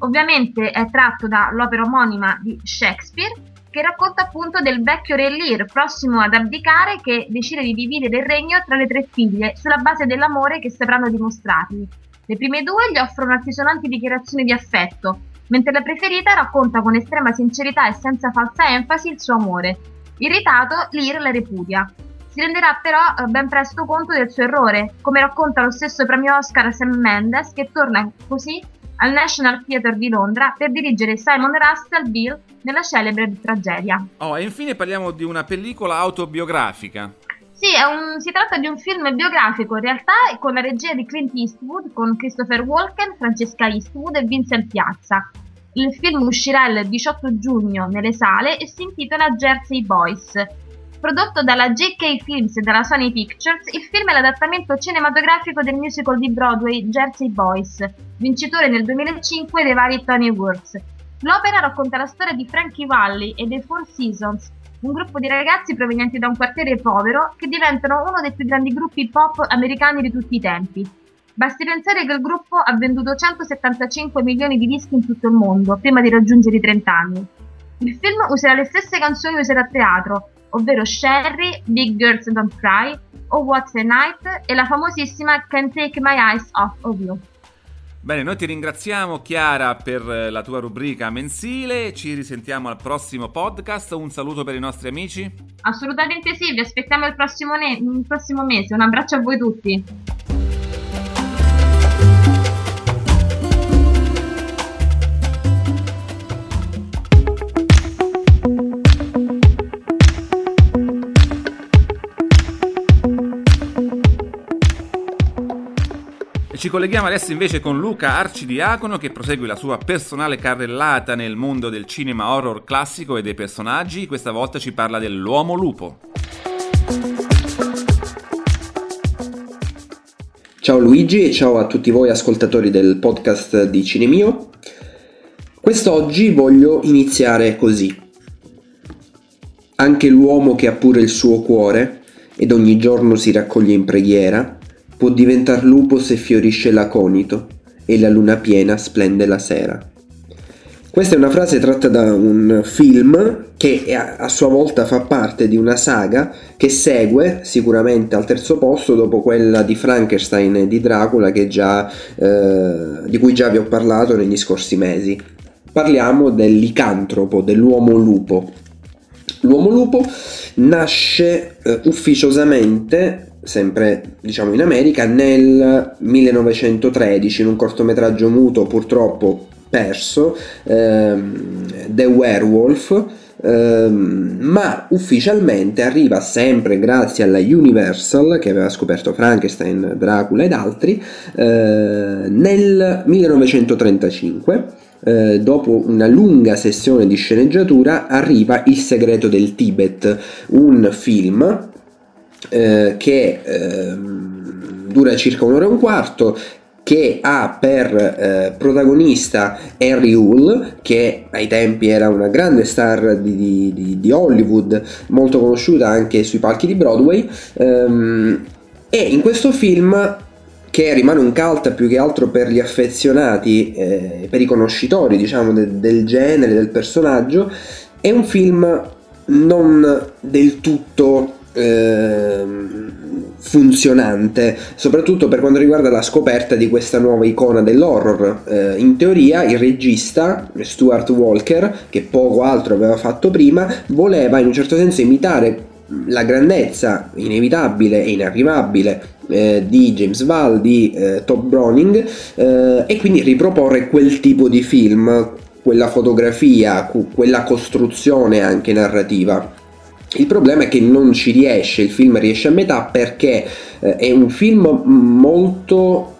Ovviamente è tratto dall'opera omonima di Shakespeare, che racconta appunto del vecchio Re Lear prossimo ad abdicare, che decide di dividere il regno tra le tre figlie sulla base dell'amore che sapranno dimostrargli. Le prime due gli offrono altisonanti dichiarazioni di affetto, mentre la preferita racconta con estrema sincerità e senza falsa enfasi il suo amore. Irritato, Lear la repudia. Si renderà però ben presto conto del suo errore, come racconta lo stesso premio Oscar Sam Mendes, che torna così al National Theatre di Londra per dirigere Simon Russell Beale nella celebre tragedia. Oh, e infine parliamo di una pellicola autobiografica. Sì, si tratta di un film biografico in realtà, con la regia di Clint Eastwood, con Christopher Walken, Francesca Eastwood e Vincent Piazza. Il film uscirà il 18 giugno nelle sale e si intitola Jersey Boys. Prodotto dalla JK Films e dalla Sony Pictures, il film è l'adattamento cinematografico del musical di Broadway Jersey Boys, vincitore nel 2005 dei vari Tony Awards. L'opera racconta la storia di Frankie Valli e dei Four Seasons, un gruppo di ragazzi provenienti da un quartiere povero che diventano uno dei più grandi gruppi pop americani di tutti i tempi. Basti pensare che il gruppo ha venduto 175 milioni di dischi in tutto il mondo, prima di raggiungere i 30 anni. Il film userà le stesse canzoni usate a teatro, ovvero Sherry, Big Girls Don't Cry, Oh What's a Night e la famosissima Can't Take My Eyes Off of You. Bene, noi ti ringraziamo Chiara per la tua rubrica mensile, ci risentiamo al prossimo podcast, un saluto per i nostri amici. Assolutamente sì, vi aspettiamo il prossimo mese, un abbraccio a voi tutti. Ci colleghiamo adesso invece con Luca Arcidiacono, che prosegue la sua personale carrellata nel mondo del cinema horror classico e dei personaggi. Questa volta ci parla dell'Uomo Lupo. Ciao Luigi e ciao a tutti voi ascoltatori del podcast di CineMio. Quest'oggi voglio iniziare così. Anche l'uomo che ha pure il suo cuore ed ogni giorno si raccoglie in preghiera può diventar lupo se fiorisce l'aconito e la luna piena splende la sera. Questa è una frase tratta da un film che a sua volta fa parte di una saga che segue sicuramente al terzo posto dopo quella di Frankenstein e di Dracula di cui già vi ho parlato negli scorsi mesi. Parliamo del licantropo, dell'uomo lupo. L'uomo lupo nasce ufficiosamente sempre diciamo in America nel 1913 in un cortometraggio muto purtroppo perso, The Werewolf, ma ufficialmente arriva sempre grazie alla Universal, che aveva scoperto Frankenstein, Dracula ed altri, nel 1935. Dopo una lunga sessione di sceneggiatura arriva Il segreto del Tibet, un film che dura circa un'ora e un quarto, che ha per protagonista Henry Hull, che ai tempi era una grande star di Hollywood, molto conosciuta anche sui palchi di Broadway, e in questo film, che rimane un cult più che altro per gli affezionati, per i conoscitori diciamo del genere, del personaggio, è un film non del tutto funzionante, soprattutto per quanto riguarda la scoperta di questa nuova icona dell'horror. In teoria il regista Stuart Walker, che poco altro aveva fatto prima, voleva in un certo senso imitare la grandezza inevitabile e inarrivabile di James Whale, di Todd Browning, e quindi riproporre quel tipo di film, quella fotografia, quella costruzione anche narrativa. Il problema è che non ci riesce, il film riesce a metà perché è un film molto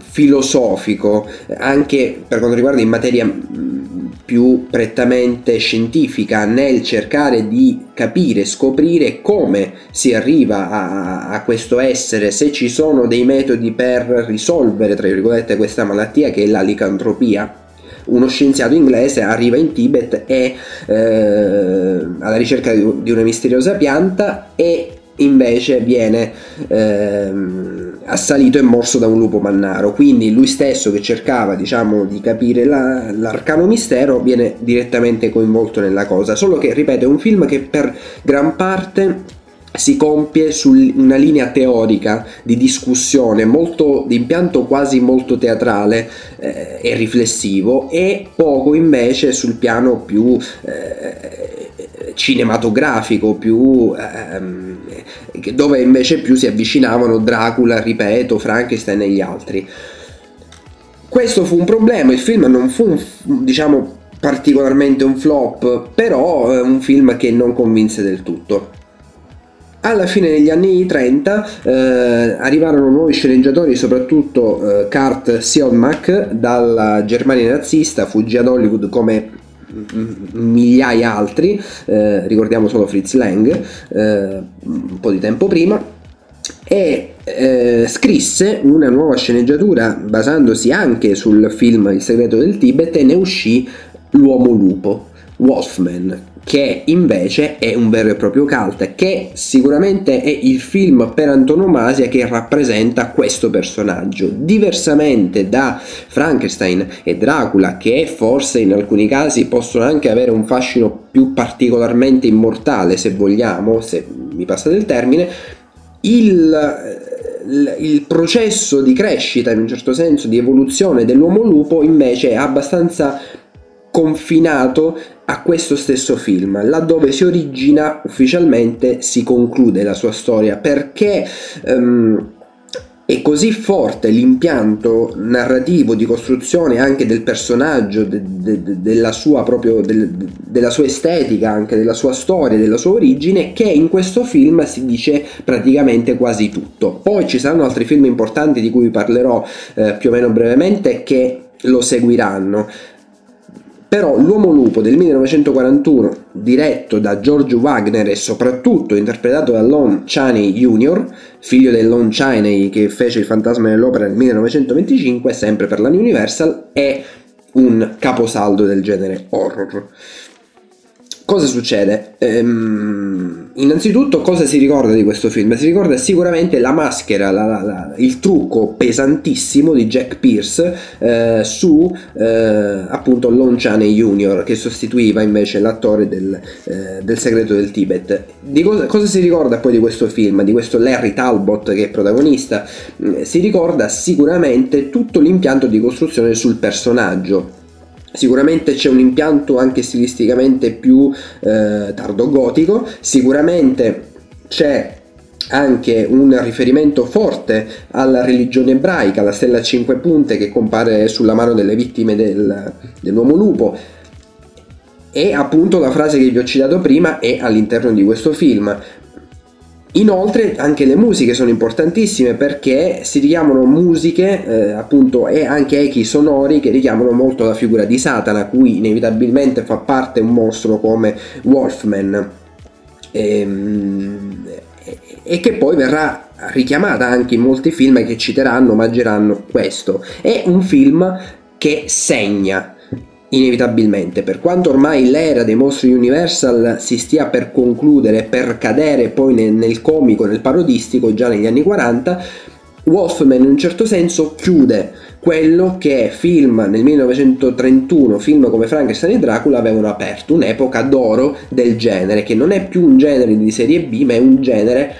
filosofico, anche per quanto riguarda in materia più prettamente scientifica, nel cercare di capire, scoprire come si arriva a questo essere, se ci sono dei metodi per risolvere, tra virgolette, questa malattia che è la licantropia. Uno scienziato inglese arriva in Tibet e alla ricerca di una misteriosa pianta, e invece viene assalito e morso da un lupo mannaro. Quindi lui stesso, che cercava, diciamo, di capire l'arcano mistero, viene direttamente coinvolto nella cosa. Solo che, ripeto, è un film che per gran parte si compie su una linea teorica di discussione molto di impianto quasi molto teatrale e riflessivo, e poco invece sul piano più cinematografico, più dove invece più si avvicinavano Dracula, ripeto, Frankenstein e gli altri. Questo fu un problema. Il film non fu diciamo particolarmente un flop, però è un film che non convinse del tutto. Alla fine degli anni 30 arrivarono nuovi sceneggiatori, soprattutto Kurt Siodmak dalla Germania nazista, fuggì ad Hollywood come migliaia altri, ricordiamo solo Fritz Lang un po' di tempo prima, e scrisse una nuova sceneggiatura basandosi anche sul film Il segreto del Tibet, e ne uscì L'uomo lupo, Wolfman, che invece è un vero e proprio cult, che sicuramente è il film per antonomasia che rappresenta questo personaggio, diversamente da Frankenstein e Dracula, che forse in alcuni casi possono anche avere un fascino più particolarmente immortale, se vogliamo, se mi passate il termine. Il processo di crescita, in un certo senso di evoluzione dell'uomo lupo, invece è abbastanza confinato a questo stesso film, laddove si origina ufficialmente, si conclude la sua storia, perché è così forte l'impianto narrativo di costruzione anche del personaggio, della sua estetica, anche della sua storia, della sua origine, che in questo film si dice praticamente quasi tutto. Poi ci saranno altri film importanti di cui parlerò più o meno brevemente, che lo seguiranno. Però L'Uomo Lupo del 1941, diretto da George Wagner e soprattutto interpretato da Lon Chaney Jr., figlio del Lon Chaney che fece Il fantasma dell'opera nel 1925, sempre per la Universal, è un caposaldo del genere horror. Cosa succede? Innanzitutto, cosa si ricorda di questo film? Si ricorda sicuramente la maschera, il trucco pesantissimo di Jack Pierce su appunto Lon Chaney Jr., che sostituiva invece l'attore del Segreto del Tibet. Di cosa si ricorda poi di questo film, di questo Larry Talbot che è protagonista? Si ricorda sicuramente tutto l'impianto di costruzione sul personaggio. Sicuramente c'è un impianto anche stilisticamente più tardogotico, sicuramente c'è anche un riferimento forte alla religione ebraica, la stella a 5 punte che compare sulla mano delle vittime dell'uomo lupo, e appunto la frase che vi ho citato prima è all'interno di questo film. Inoltre anche le musiche sono importantissime, perché si richiamano musiche appunto, e anche echi sonori che richiamano molto la figura di Satana, cui inevitabilmente fa parte un mostro come Wolfman, e che poi verrà richiamata anche in molti film che citeranno, omaggeranno questo. È un film che segna inevitabilmente, per quanto ormai l'era dei mostri Universal si stia per concludere, per cadere poi nel comico, nel parodistico, già negli anni 40 Wolfman in un certo senso chiude quello che film nel 1931, film come Frankenstein e Dracula avevano aperto, un'epoca d'oro del genere, che non è più un genere di serie B, ma è un genere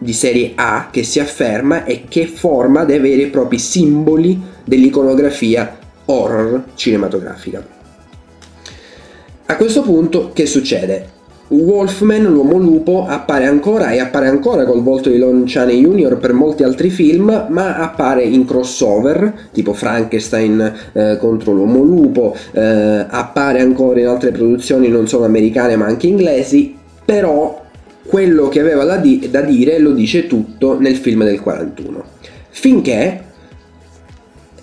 di serie A che si afferma e che forma dei veri e propri simboli dell'iconografia horror cinematografica. A questo punto che succede? Wolfman, l'uomo lupo, appare ancora col volto di Lon Chaney Jr. per molti altri film, ma appare in crossover tipo Frankenstein contro l'uomo lupo, appare ancora in altre produzioni non solo americane ma anche inglesi, però quello che aveva da dire lo dice tutto nel film del 41, finché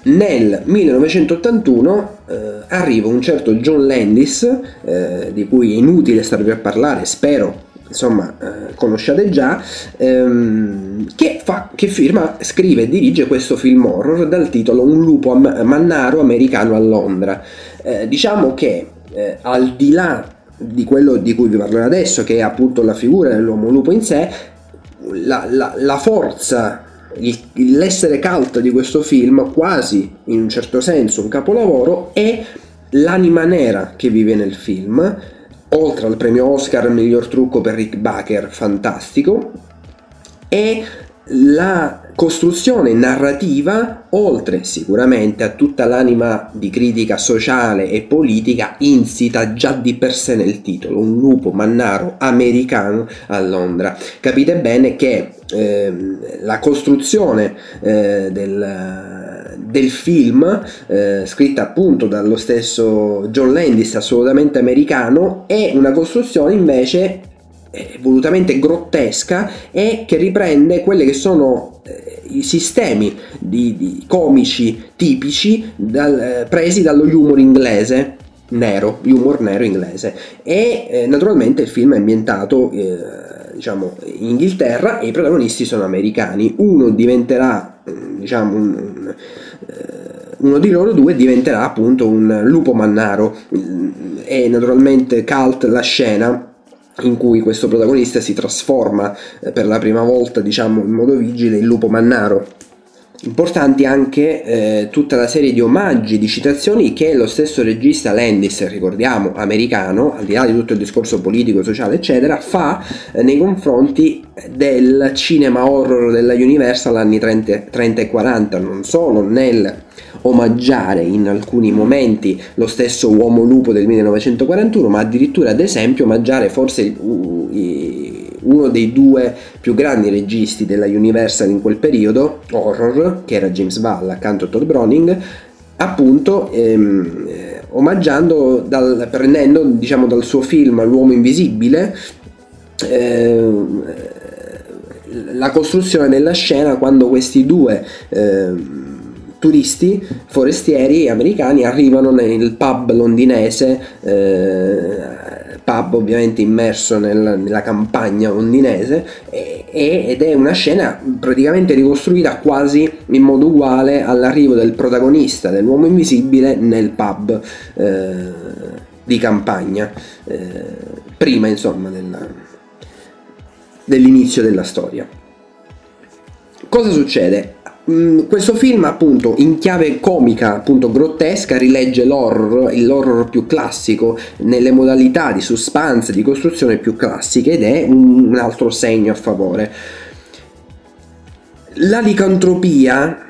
Nel 1981 arriva un certo John Landis, di cui è inutile starvi a parlare, spero insomma conosciate già, che firma, scrive e dirige questo film horror dal titolo Un lupo mannaro americano a Londra. Diciamo che al di là di quello di cui vi parlerò adesso, che è appunto la figura dell'uomo lupo in sé, la forza, l'essere cult di questo film, quasi in un certo senso un capolavoro, è l'anima nera che vive nel film, oltre al premio Oscar miglior trucco per Rick Baker, fantastico, e la costruzione narrativa, oltre sicuramente a tutta l'anima di critica sociale e politica insita già di per sé nel titolo, un lupo mannaro americano a Londra. Capite bene che la costruzione del film, scritta appunto dallo stesso John Landis, assolutamente americano, è una costruzione invece volutamente grottesca e che riprende quelli che sono i sistemi di comici tipici presi dallo humor inglese nero, humor nero inglese, e naturalmente il film è ambientato diciamo in Inghilterra e i protagonisti sono americani. Uno diventerà, diciamo, uno di loro due diventerà appunto un lupo mannaro, e naturalmente cult la scena in cui questo protagonista si trasforma per la prima volta, diciamo in modo vigile, in lupo mannaro. Importanti anche tutta la serie di omaggi, di citazioni che lo stesso regista Landis, ricordiamo americano, al di là di tutto il discorso politico, sociale eccetera, fa nei confronti del cinema horror della Universal anni 30 e 40, non solo nel omaggiare in alcuni momenti lo stesso Uomo Lupo del 1941, ma addirittura ad esempio omaggiare forse uno dei due più grandi registi della Universal in quel periodo horror, che era James Whale accanto a Todd Browning, appunto omaggiando, prendendo diciamo dal suo film L'Uomo Invisibile la costruzione della scena quando questi due turisti forestieri americani arrivano nel pub londinese, pub ovviamente immerso nella campagna londinese, ed è una scena praticamente ricostruita quasi in modo uguale all'arrivo del protagonista dell'uomo invisibile nel pub di campagna, prima insomma dell'inizio della storia. Cosa succede? Questo film appunto in chiave comica, appunto grottesca, rilegge l'horror più classico nelle modalità di suspense, di costruzione più classiche, ed è un altro segno a favore. La licantropia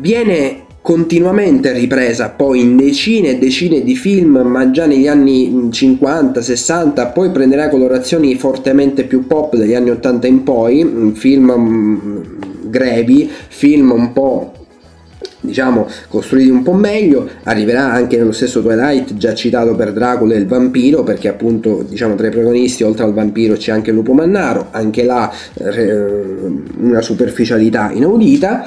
viene continuamente ripresa poi in decine e decine di film, ma già negli anni 50, 60, poi prenderà colorazioni fortemente più pop dagli anni 80 in poi, film grevi, film un po' diciamo costruiti un po' meglio. Arriverà anche nello stesso Twilight, già citato per Dracula e il vampiro, perché appunto diciamo tra i protagonisti oltre al vampiro c'è anche il lupo mannaro, anche là una superficialità inaudita.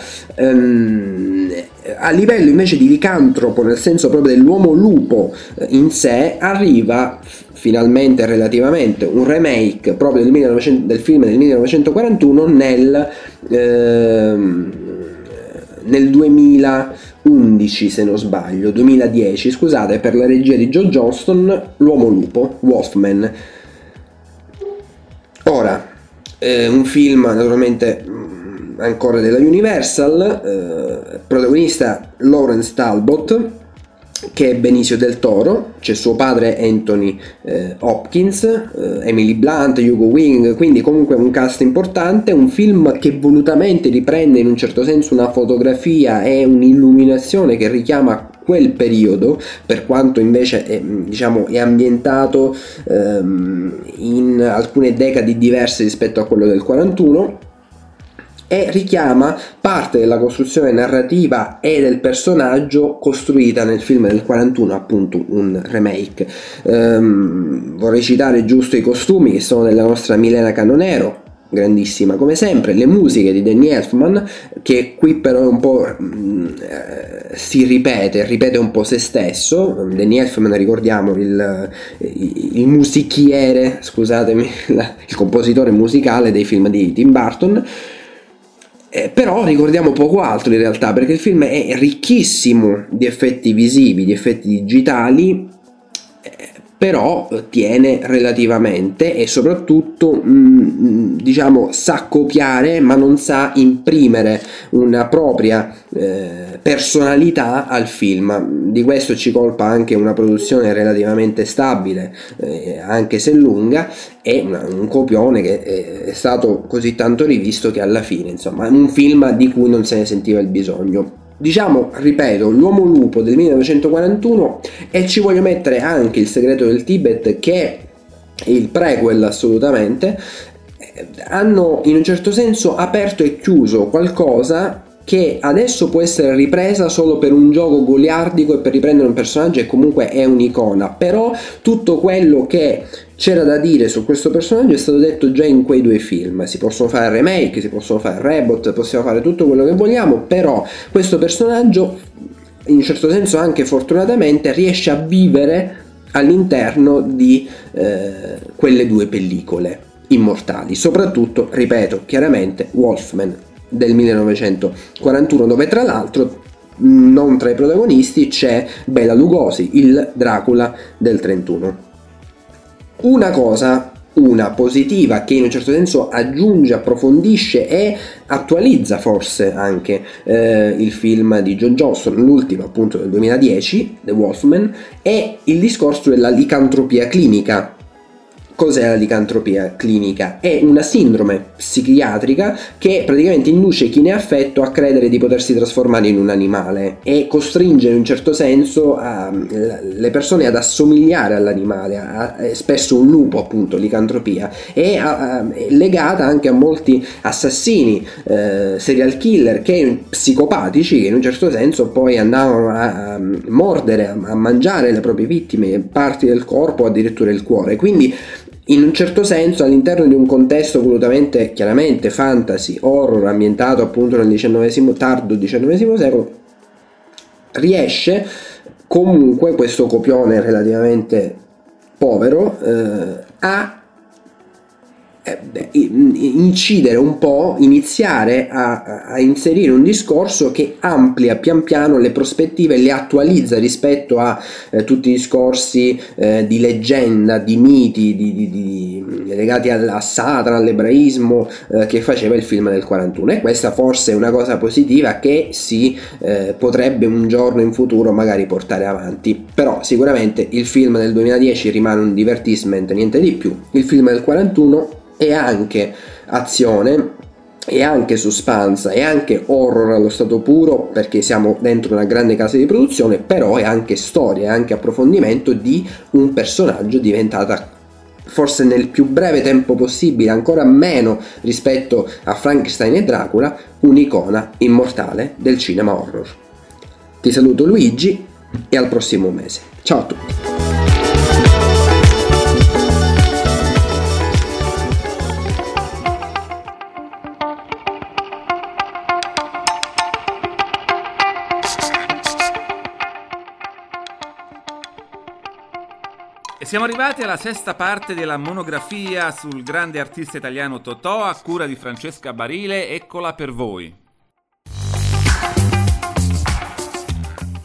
A livello invece di licantropo, nel senso proprio dell'uomo lupo in sé, arriva finalmente relativamente un remake proprio del film del 1941 nel 2011 se non sbaglio, 2010 scusate, per la regia di Joe Johnston, l'uomo lupo, Wolfman. Ora un film naturalmente ancora della Universal, protagonista Lawrence Talbot, che è Benicio del Toro, c'è suo padre Anthony Hopkins, Emily Blunt, Hugo Weaving, quindi comunque un cast importante. Un film che volutamente riprende in un certo senso una fotografia e un'illuminazione che richiama quel periodo, per quanto invece diciamo è ambientato in alcune decadi diverse rispetto a quello del 41, e richiama parte della costruzione narrativa e del personaggio costruita nel film del 41, appunto un remake. Vorrei citare giusto i costumi, che sono della nostra Milena Canonero, grandissima come sempre. Le musiche di Danny Elfman, che qui però è un po' si ripete un po' se stesso. Danny Elfman, ricordiamo, il musichiere, scusatemi, il compositore musicale dei film di Tim Burton. Però ricordiamo poco altro in realtà, perché il film è ricchissimo di effetti visivi, di effetti digitali, però tiene relativamente, e soprattutto diciamo sa copiare ma non sa imprimere una propria personalità al film. Di questo ci colpa anche una produzione relativamente stabile, anche se lunga, e un copione che è stato così tanto rivisto che alla fine, insomma, un film di cui non se ne sentiva il bisogno. Diciamo, ripeto, L'Uomo Lupo del 1941, e ci voglio mettere anche Il Segreto del Tibet, che è il prequel assolutamente, hanno in un certo senso aperto e chiuso qualcosa che adesso può essere ripresa solo per un gioco goliardico e per riprendere un personaggio che comunque è un'icona, però tutto quello che c'era da dire su questo personaggio è stato detto già in quei due film. Si possono fare remake, si possono fare reboot, possiamo fare tutto quello che vogliamo, però questo personaggio in un certo senso anche fortunatamente riesce a vivere all'interno di quelle due pellicole immortali, soprattutto, ripeto, chiaramente Wolfman del 1941, dove tra l'altro non tra i protagonisti c'è Bela Lugosi, il Dracula del 31. Una positiva che in un certo senso aggiunge, approfondisce e attualizza forse anche il film di John Johnston, l'ultimo appunto del 2010, The Wolfman, è il discorso della licantropia clinica. Cos'è la licantropia clinica? È una sindrome psichiatrica che praticamente induce chi ne è affetto a credere di potersi trasformare in un animale e costringe in un certo senso le persone ad assomigliare all'animale, spesso un lupo appunto, licantropia, e è legata anche a molti assassini, serial killer, che psicopatici, che in un certo senso poi andavano a mordere, a mangiare le proprie vittime, parti del corpo, addirittura il cuore. Quindi in un certo senso, all'interno di un contesto volutamente chiaramente fantasy, horror, ambientato appunto nel tardo XIX secolo, riesce comunque questo copione relativamente povero a incidere un po', iniziare a inserire un discorso che amplia pian piano le prospettive, le attualizza rispetto a tutti i discorsi di leggenda, di miti legati alla Satra, all'ebraismo che faceva il film del 41. E questa forse è una cosa positiva che si potrebbe un giorno in futuro magari portare avanti, però sicuramente il film del 2010 rimane un divertimento, niente di più. Il film del 41 è anche azione, è anche suspense, è anche horror allo stato puro, perché siamo dentro una grande casa di produzione, però è anche storia, è anche approfondimento di un personaggio diventata forse nel più breve tempo possibile, ancora meno rispetto a Frankenstein e Dracula, un'icona immortale del cinema horror. Ti saluto Luigi e al prossimo mese. Ciao a tutti. Siamo arrivati alla sesta parte della monografia sul grande artista italiano Totò, a cura di Francesca Barile. Eccola per voi.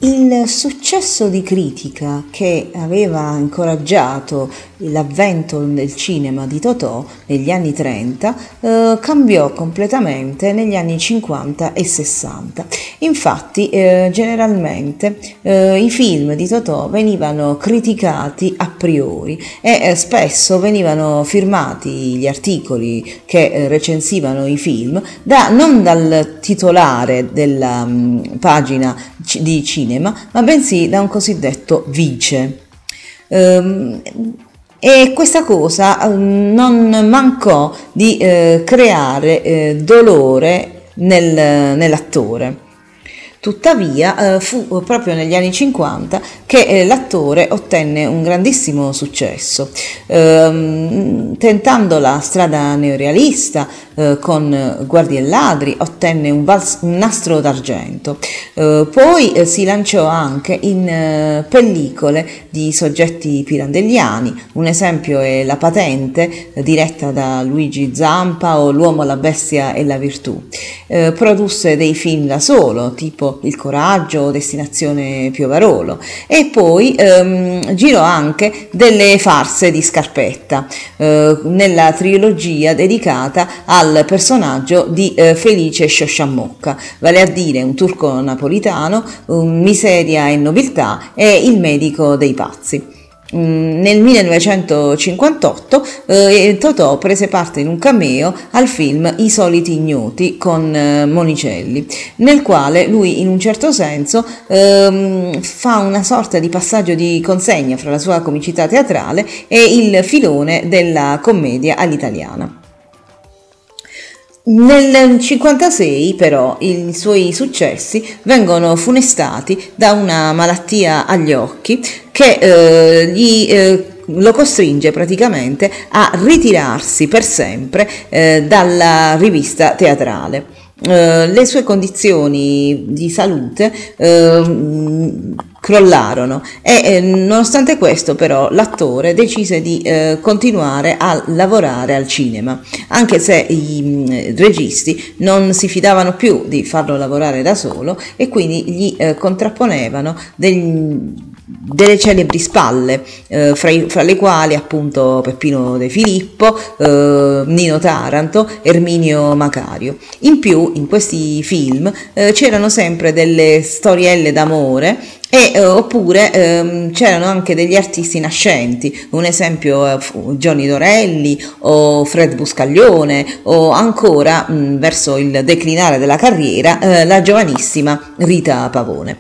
Il successo di critica che aveva incoraggiato l'avvento del cinema di Totò negli anni 30 cambiò completamente negli anni 50 e 60. Infatti generalmente i film di Totò venivano criticati a priori e spesso venivano firmati gli articoli che recensivano i film non dal titolare della pagina di cinema, ma bensì da un cosiddetto vice. E questa cosa non mancò di creare dolore nell'attore. Tuttavia fu proprio negli anni 50 che l'attore ottenne un grandissimo successo, tentando la strada neorealista con Guardie e ladri ottenne un nastro d'argento, poi si lanciò anche in pellicole di soggetti pirandelliani. Un esempio è La patente, diretta da Luigi Zampa, o L'uomo, la bestia e la virtù. Produsse dei film da solo, tipo Il coraggio o Destinazione Piovarolo, e poi girò anche delle farse di Scarpetta, nella trilogia dedicata al personaggio di Felice Sciosciamocca, vale a dire un turco napolitano, Miseria e nobiltà e Il medico dei pazzi. Nel 1958 Totò prese parte in un cameo al film I soliti ignoti con Monicelli, nel quale lui in un certo senso fa una sorta di passaggio di consegna fra la sua comicità teatrale e il filone della commedia all'italiana. Nel 56 però i suoi successi vengono funestati da una malattia agli occhi che lo costringe praticamente a ritirarsi per sempre dalla rivista teatrale. Le sue condizioni di salute crollarono e nonostante questo però l'attore decise di continuare a lavorare al cinema, anche se i registi non si fidavano più di farlo lavorare da solo e quindi gli contrapponevano delle celebri spalle, fra le quali appunto Peppino De Filippo, Nino Taranto, Erminio Macario. In più in questi film c'erano sempre delle storielle d'amore e oppure c'erano anche degli artisti nascenti, un esempio Johnny Dorelli o Fred Buscaglione, o ancora verso il declinare della carriera la giovanissima Rita Pavone.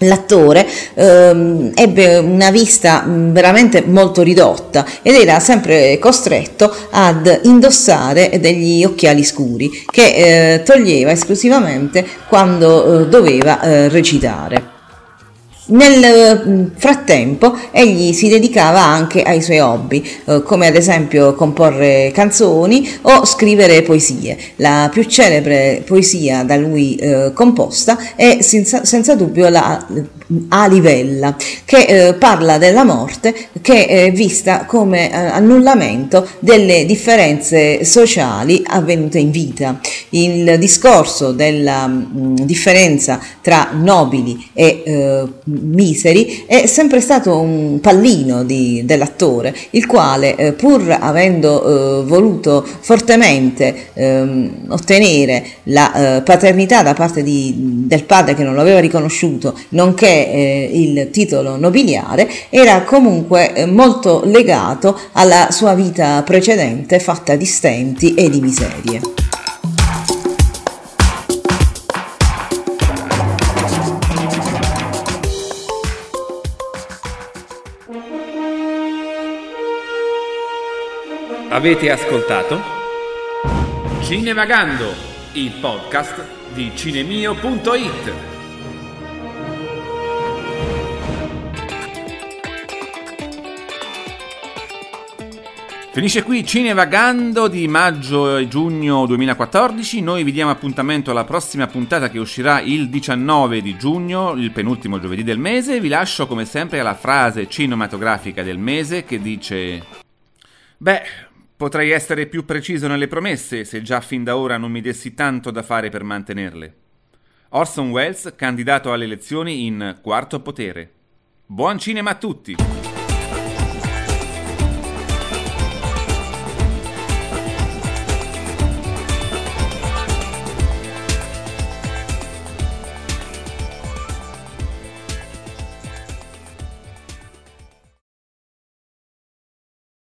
L'attore ebbe una vista veramente molto ridotta ed era sempre costretto ad indossare degli occhiali scuri che toglieva esclusivamente quando doveva recitare. Nel frattempo egli si dedicava anche ai suoi hobby, come ad esempio comporre canzoni o scrivere poesie. La più celebre poesia da lui composta è senza dubbio la Alivella, che parla della morte, che è vista come annullamento delle differenze sociali avvenute in vita. Il discorso della differenza tra nobili e miseri è sempre stato un pallino dell'attore, il quale pur avendo voluto fortemente ottenere la paternità da parte del padre che non lo aveva riconosciuto, nonché il titolo nobiliare, era comunque molto legato alla sua vita precedente fatta di stenti e di miserie. Avete ascoltato Cinevagando, il podcast di CineMio.it. Finisce qui Cinevagando di maggio e giugno 2014, noi vi diamo appuntamento alla prossima puntata che uscirà il 19 di giugno, il penultimo giovedì del mese. Vi lascio come sempre alla frase cinematografica del mese che dice: beh, potrei essere più preciso nelle promesse se già fin da ora non mi dessi tanto da fare per mantenerle. Orson Welles, candidato alle elezioni in Quarto potere. Buon cinema a tutti!